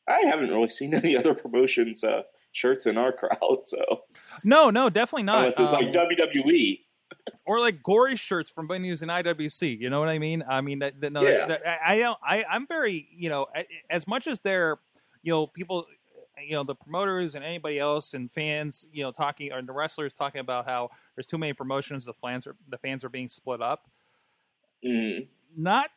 I haven't really seen any other promotions uh, shirts in our crowd. So No, no, definitely not. Unless it's um, like W W E. Or like Gory shirts from Buddy Wayne and I W C, you know what I mean? I mean, that, that, no, yeah. that, that, I don't. I, I'm very, you know, as much as they're, you know, people, you know, the promoters and anybody else and fans, you know, talking or the wrestlers talking about how there's too many promotions, the fans are the fans are being split up. Mm. Not,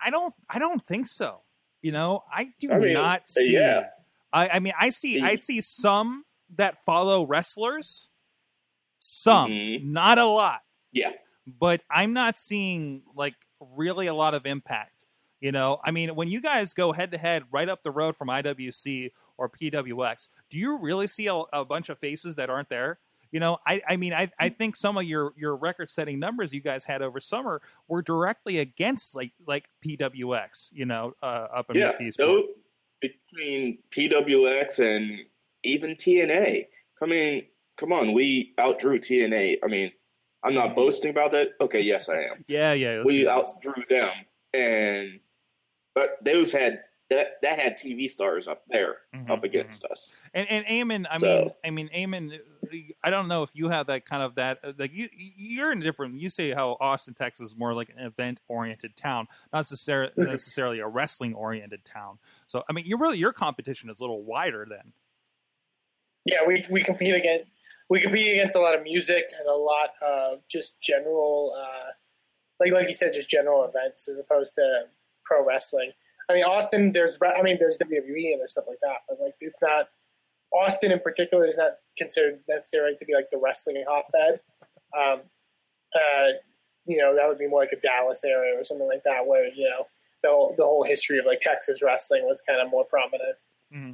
I don't, I don't think so. You know, I do I mean, not see. Yeah. I, I mean, I see, yeah. I see some that follow wrestlers. Some, mm-hmm. not a lot. Yeah. But I'm not seeing, like, really a lot of impact. You know, I mean, when you guys go head-to-head right up the road from I W C or P W X, do you really see a, a bunch of faces that aren't there? You know, I, I mean, I, I think some of your, your record-setting numbers you guys had over summer were directly against, like, like P W X, you know, uh, up in yeah, Northeast. Yeah, so between P W X and even T N A, I mean... Come on, we outdrew T N A. I mean, I'm not boasting about that. Okay, yes, I am. Yeah, yeah. We outdrew them, and but those had that that had T V stars up there, mm-hmm, up against mm-hmm. us. And and Eamon, I so. mean, I mean, Eamon, I don't know if you have that kind of that. Like you, you're in a different. You say how Austin, Texas, is more like an event-oriented town, not necessarily necessarily a wrestling-oriented town. So I mean, you really your competition is a little wider then. Yeah, we we compete against we compete against a lot of music and a lot of just general, uh, like like you said, just general events as opposed to pro wrestling. I mean, Austin, there's, I mean, there's W W E and there's stuff like that, but like, it's not, Austin in particular is not considered necessarily to be like the wrestling hotbed. Um, uh, you know, that would be more like a Dallas area or something like that, where, you know, the whole, the whole history of like Texas wrestling was kind of more prominent. Mm-hmm.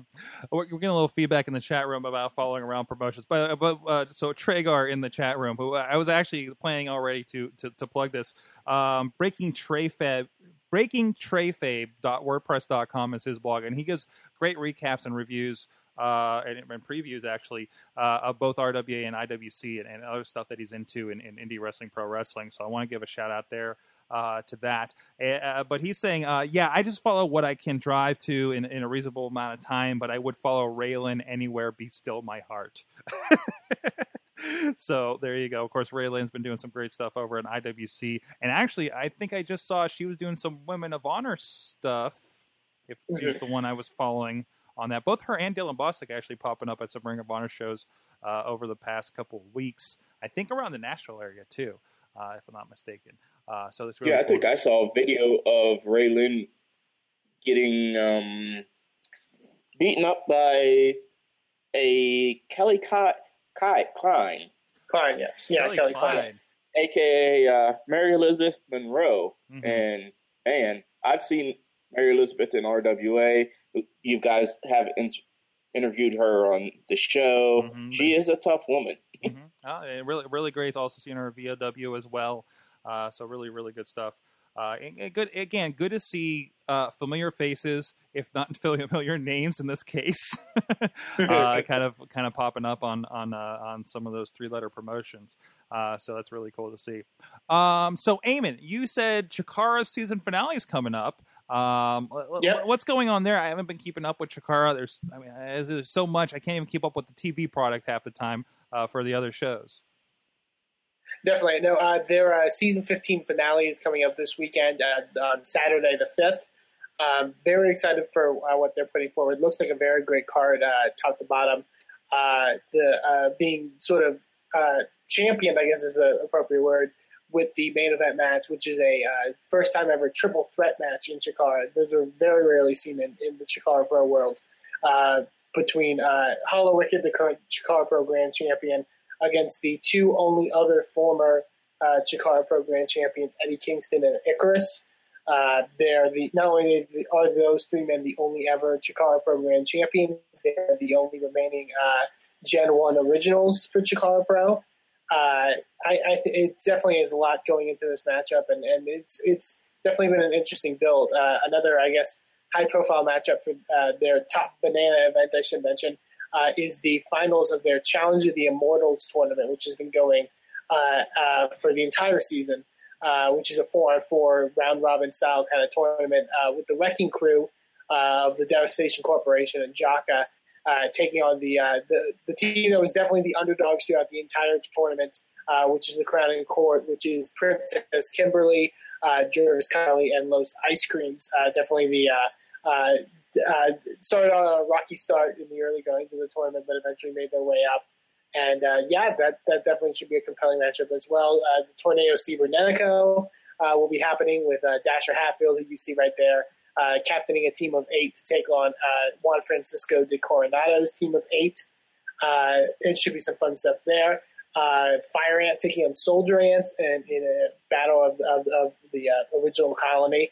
We're getting a little feedback in the chat room about following around promotions, but, but uh, so Tragar in the chat room, who I was actually planning already to, to, to plug this, um, Breaking Trayfab. breaking tray fab dot wordpress dot com is his blog, and he gives great recaps and reviews uh, and, and previews, actually, uh, of both R W A and I W C and, and other stuff that he's into in, in indie wrestling, pro wrestling. So I want to give a shout out there uh, to that. Uh, but he's saying, uh, yeah, I just follow what I can drive to in, in a reasonable amount of time, but I would follow Raylan anywhere, be still my heart. So there you go. Of course, Raylan's been doing some great stuff over in I W C, and actually, I think I just saw she was doing some Women of Honor stuff. If she was the one I was following on that, both her and Dylan Bostic actually popping up at some Ring of Honor shows uh, over the past couple of weeks. I think around the Nashville area too, uh, if I'm not mistaken. Uh, so it's really yeah. Cool. I think I saw a video of Raylan getting um, beaten up by a Kelly Cott. Kai Klein. Klein, yes. Yeah, Kelly, Kelly Klein. Klein. A K A uh, Mary Elizabeth Monroe. Mm-hmm. And man, I've seen Mary Elizabeth in R W A. You guys have in- interviewed her on the show. Mm-hmm. She is a tough woman. Mm-hmm. Oh, and really, really great. Also seen her at V O W as well. Uh, so really, really good stuff. Uh, and, and good again. Good to see uh, familiar faces, if not familiar names in this case, uh, kind of kind of popping up on on uh, on some of those three letter promotions. Uh, so that's really cool to see. Um, so Eamon, you said Chikara's season finale is coming up. Um, yep. What's going on there? I haven't been keeping up with Chikara. There's I mean, there's so much I can't even keep up with the T V product half the time uh, for the other shows. Definitely. No, uh, their uh, season fifteen finale is coming up this weekend uh, on Saturday the fifth. Um, very excited for uh, what they're putting forward. Looks like a very great card uh, top to bottom. Uh, the uh, being sort of uh, championed, I guess is the appropriate word, with the main event match, which is a uh, first time ever triple threat match in Chikara. Those are very rarely seen in, in the Chikara Pro world. Uh, between uh, Hollow Wicked, the current Chikara Pro Grand Champion, against the two only other former uh, Chikara Pro Grand Champions, Eddie Kingston and Icarus. Uh, they're the not only are those three men the only ever Chikara Pro Grand Champions, they're the only remaining uh, Gen one originals for Chikara Pro. Uh, I, I th- it definitely is a lot going into this matchup, and, and it's it's definitely been an interesting build. Uh, another, I guess, high-profile matchup for uh, their top banana event, I should mention, Uh, is the finals of their Challenge of the Immortals tournament, which has been going uh, uh, for the entire season, uh, which is a four-on-four round-robin style kind of tournament uh, with the Wrecking Crew uh, of the Devastation Corporation and Jaka uh, taking on the, uh, the the team that was definitely the underdogs throughout the entire tournament, uh, which is the Crowning Court, which is Princess Kimberly, uh, Juris Kylie, and Los Ice Creams. Uh, definitely the uh, uh, Uh, started on a rocky start in the early going to the tournament, but eventually made their way up. And uh, yeah, that, that definitely should be a compelling matchup as well. Uh, the Tornado Cibernetico uh, will be happening with uh, Dasher Hatfield, who you see right there, uh, captaining a team of eight to take on uh, Juan Francisco de Coronado's team of eight. Uh, it should be some fun stuff there. Uh, Fire Ant taking on Soldier Ant and in a battle of, of, of the uh, original colony.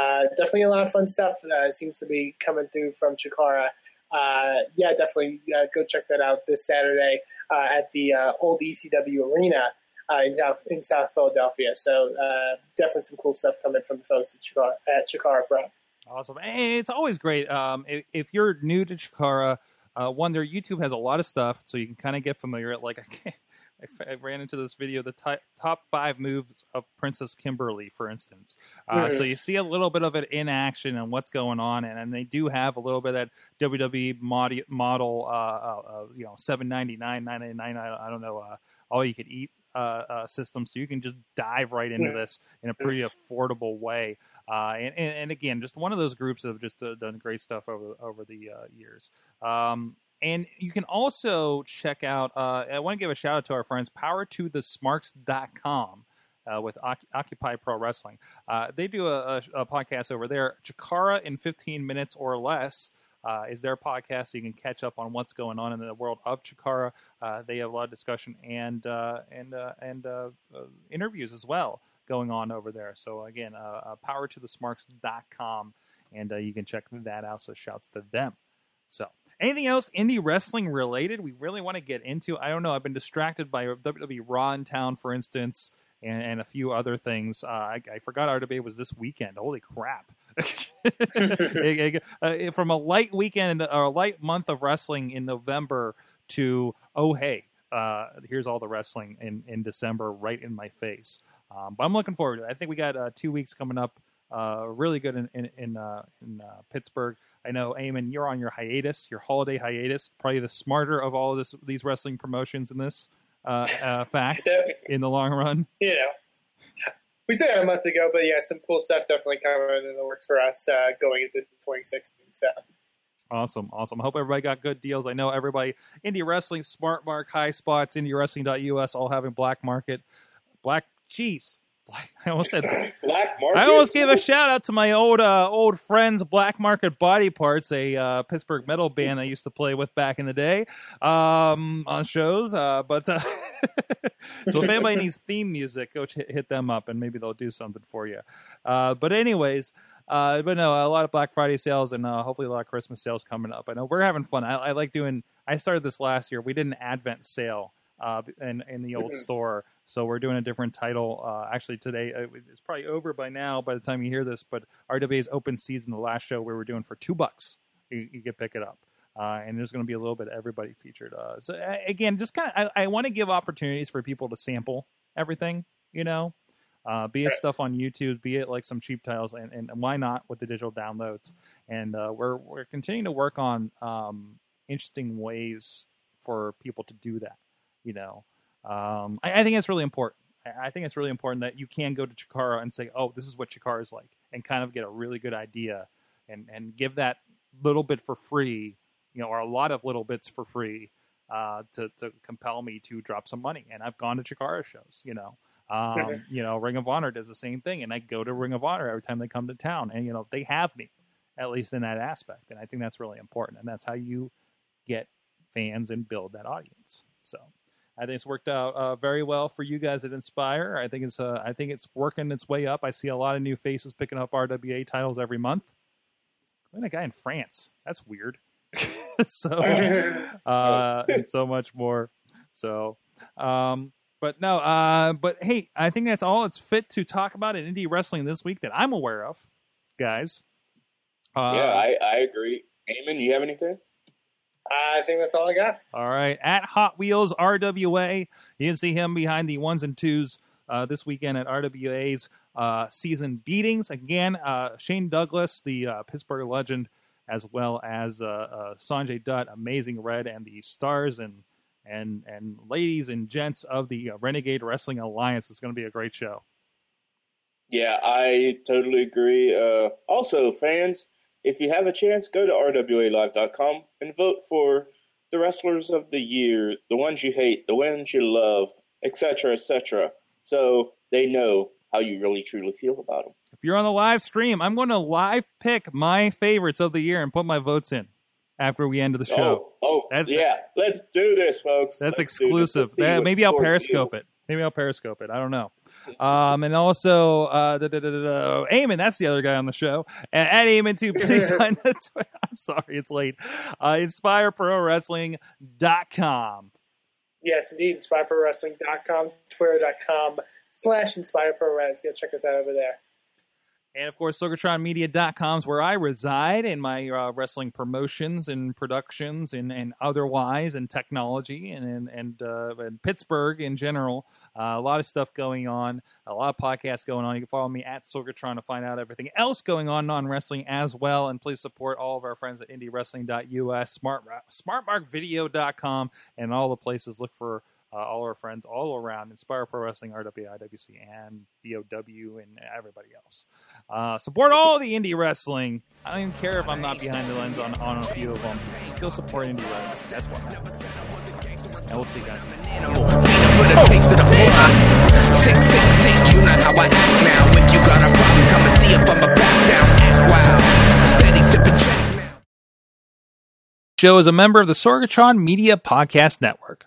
Uh, definitely a lot of fun stuff uh, seems to be coming through from Chikara. Uh, yeah, definitely uh, go check that out this Saturday uh, at the uh, old E C W Arena uh, in, South, in South Philadelphia. So uh, definitely some cool stuff coming from the folks at Chikara, at Chikara Pro. Awesome. And it's always great. Um, if, if you're new to Chikara, uh, one, their YouTube has a lot of stuff, so you can kind of get familiar. Like I can't. I, I ran into this video, the t- top five moves of Princess Kimberly, for instance. Uh, mm-hmm. So you see a little bit of it in action and what's going on, and, and they do have a little bit of that W W E mod- model, uh, uh, you know, seven ninety-nine, nine ninety-nine, I, I don't know, uh, all you could eat uh, uh, system. So you can just dive right into yeah. this in a pretty affordable way. Uh, and, and, and again, just one of those groups that have just uh, done great stuff over over the uh, years. Um, and you can also check out, uh, I want to give a shout out to our friends, power to the smarks dot com uh, with Oc- Occupy Pro Wrestling. Uh, they do a, a, a podcast over there, Chikara in fifteen minutes or less. Uh, is their podcast, so you can catch up on what's going on in the world of Chikara. Uh, they have a lot of discussion and uh, and uh, and uh, uh, interviews as well going on over there. So again, uh, uh, power to the smarks dot com, and uh, you can check that out. So shouts to them. So anything else indie wrestling related we really want to get into? I don't know. I've been distracted by W W E Raw in town, for instance, and, and a few other things. Uh, I, I forgot our debate was this weekend. Holy crap. uh, from a light weekend or a light month of wrestling in November to oh hey uh here's all the wrestling in in December right in my face, um but I'm looking forward to it. I think we got uh two weeks coming up uh really good in in, in uh in uh Pittsburgh. I know, Eamon, you're on your hiatus, your holiday hiatus, probably the smarter of all of this these wrestling promotions in this uh, uh fact in the long run, you know. We still got a month to go, but yeah, some cool stuff definitely coming in the works for us uh, going into twenty sixteen. So. Awesome, awesome. I hope everybody got good deals. I know everybody, Indie Wrestling, Smart Mark, High Spots, indie wrestling dot U S, all having black market. Black, jeez. I almost said black market. I almost gave a shout out to my old uh, old friends, Black Market Body Parts, a uh, Pittsburgh metal band I used to play with back in the day um, on shows. Uh, but uh, so if anybody needs theme music, go ch- hit them up, and maybe they'll do something for you. Uh, but anyways. Uh, but no, a lot of Black Friday sales and uh, hopefully a lot of Christmas sales coming up. I know we're having fun. I, I like doing. I started this last year. We did an Advent sale uh, in in the old mm-hmm. store. So we're doing a different title. Uh, actually, today it's probably over by now by the time you hear this. But R W A's open season, the last show we were doing for two bucks, you, you can pick it up. Uh, and there's going to be a little bit of everybody featured. Uh, so uh, again, just kind of, I, I want to give opportunities for people to sample everything, you know, uh, be it stuff on YouTube, be it like some cheap titles, and, and why not with the digital downloads. And uh, we're we're continuing to work on um, interesting ways for people to do that, you know. Um, I, I think it's really important. I, I think it's really important that you can go to Chikara and say, oh, this is what Chikara is like, and kind of get a really good idea and, and give that little bit for free, you know, or a lot of little bits for free, uh, to, to compel me to drop some money. And I've gone to Chikara shows, you know, um, you know, Ring of Honor does the same thing. And I go to Ring of Honor every time they come to town, and, you know, they have me, at least in that aspect. And I think that's really important. And that's how you get fans and build that audience. So. I think it's worked out uh, very well for you guys at Inspire. I think it's uh, I think it's working its way up. I see a lot of new faces picking up R W A titles every month. Including a guy in France. That's weird. so uh, and so much more. So, um, but no. Uh, but hey, I think that's all it's fit to talk about in indie wrestling this week that I'm aware of, guys. Uh, yeah, I, I agree. Eamon, do you have anything? I think that's all I got. All right. At Hot Wheels R W A. You can see him behind the ones and twos uh, this weekend at R W A's uh, season beatings. Again, uh, Shane Douglas, the uh, Pittsburgh legend, as well as uh, uh, Sanjay Dutt, Amazing Red, and the stars and and and ladies and gents of the uh, Renegade Wrestling Alliance. It's going to be a great show. Yeah, I totally agree. Uh, also, fans, if you have a chance, go to R W A live dot com and vote for the wrestlers of the year, the ones you hate, the ones you love, et cetera, et cetera, so they know how you really truly feel about them. If you're on the live stream, I'm going to live pick my favorites of the year and put my votes in after we end the show. Oh, oh that's, yeah. Let's do this, folks. That's Let's exclusive. That, maybe I'll Periscope deals. it. Maybe I'll Periscope it. I don't know. Um, and also, uh, da, da, da, da, Eamon, that's the other guy on the show. And at Eamon, too, please find the Twitter. I'm sorry, it's late. Uh, Inspire Pro Wrestling dot com. Yes, indeed. Inspire Pro Wrestling dot com, Twitter dot com slash Inspire Pro Res. Go check us out over there. And, of course, Sorgatron Media dot com is where I reside in my uh, wrestling promotions and productions and, and otherwise, and technology and and, and, uh, and Pittsburgh in general. Uh, a lot of stuff going on, a lot of podcasts going on. You can follow me at Sorgatron to find out everything else going on non-wrestling as well. And please support all of our friends at indie wrestling dot U S, smart, smart mark video dot com, and all the places. Look for Uh, all our friends all around, Inspire Pro Wrestling, R W I, I W C, and D O W, and everybody else. Uh, support all the indie wrestling. I don't even care if I'm not behind the lens on, on a few of them. Still support indie wrestling. That's what matters. And we'll see you guys next time. You know how I act now. If you got a problem, come and see if I'm a back down. Act wild. Steady sipping check now. Show is a member of the Sorgatron Media Podcast Network.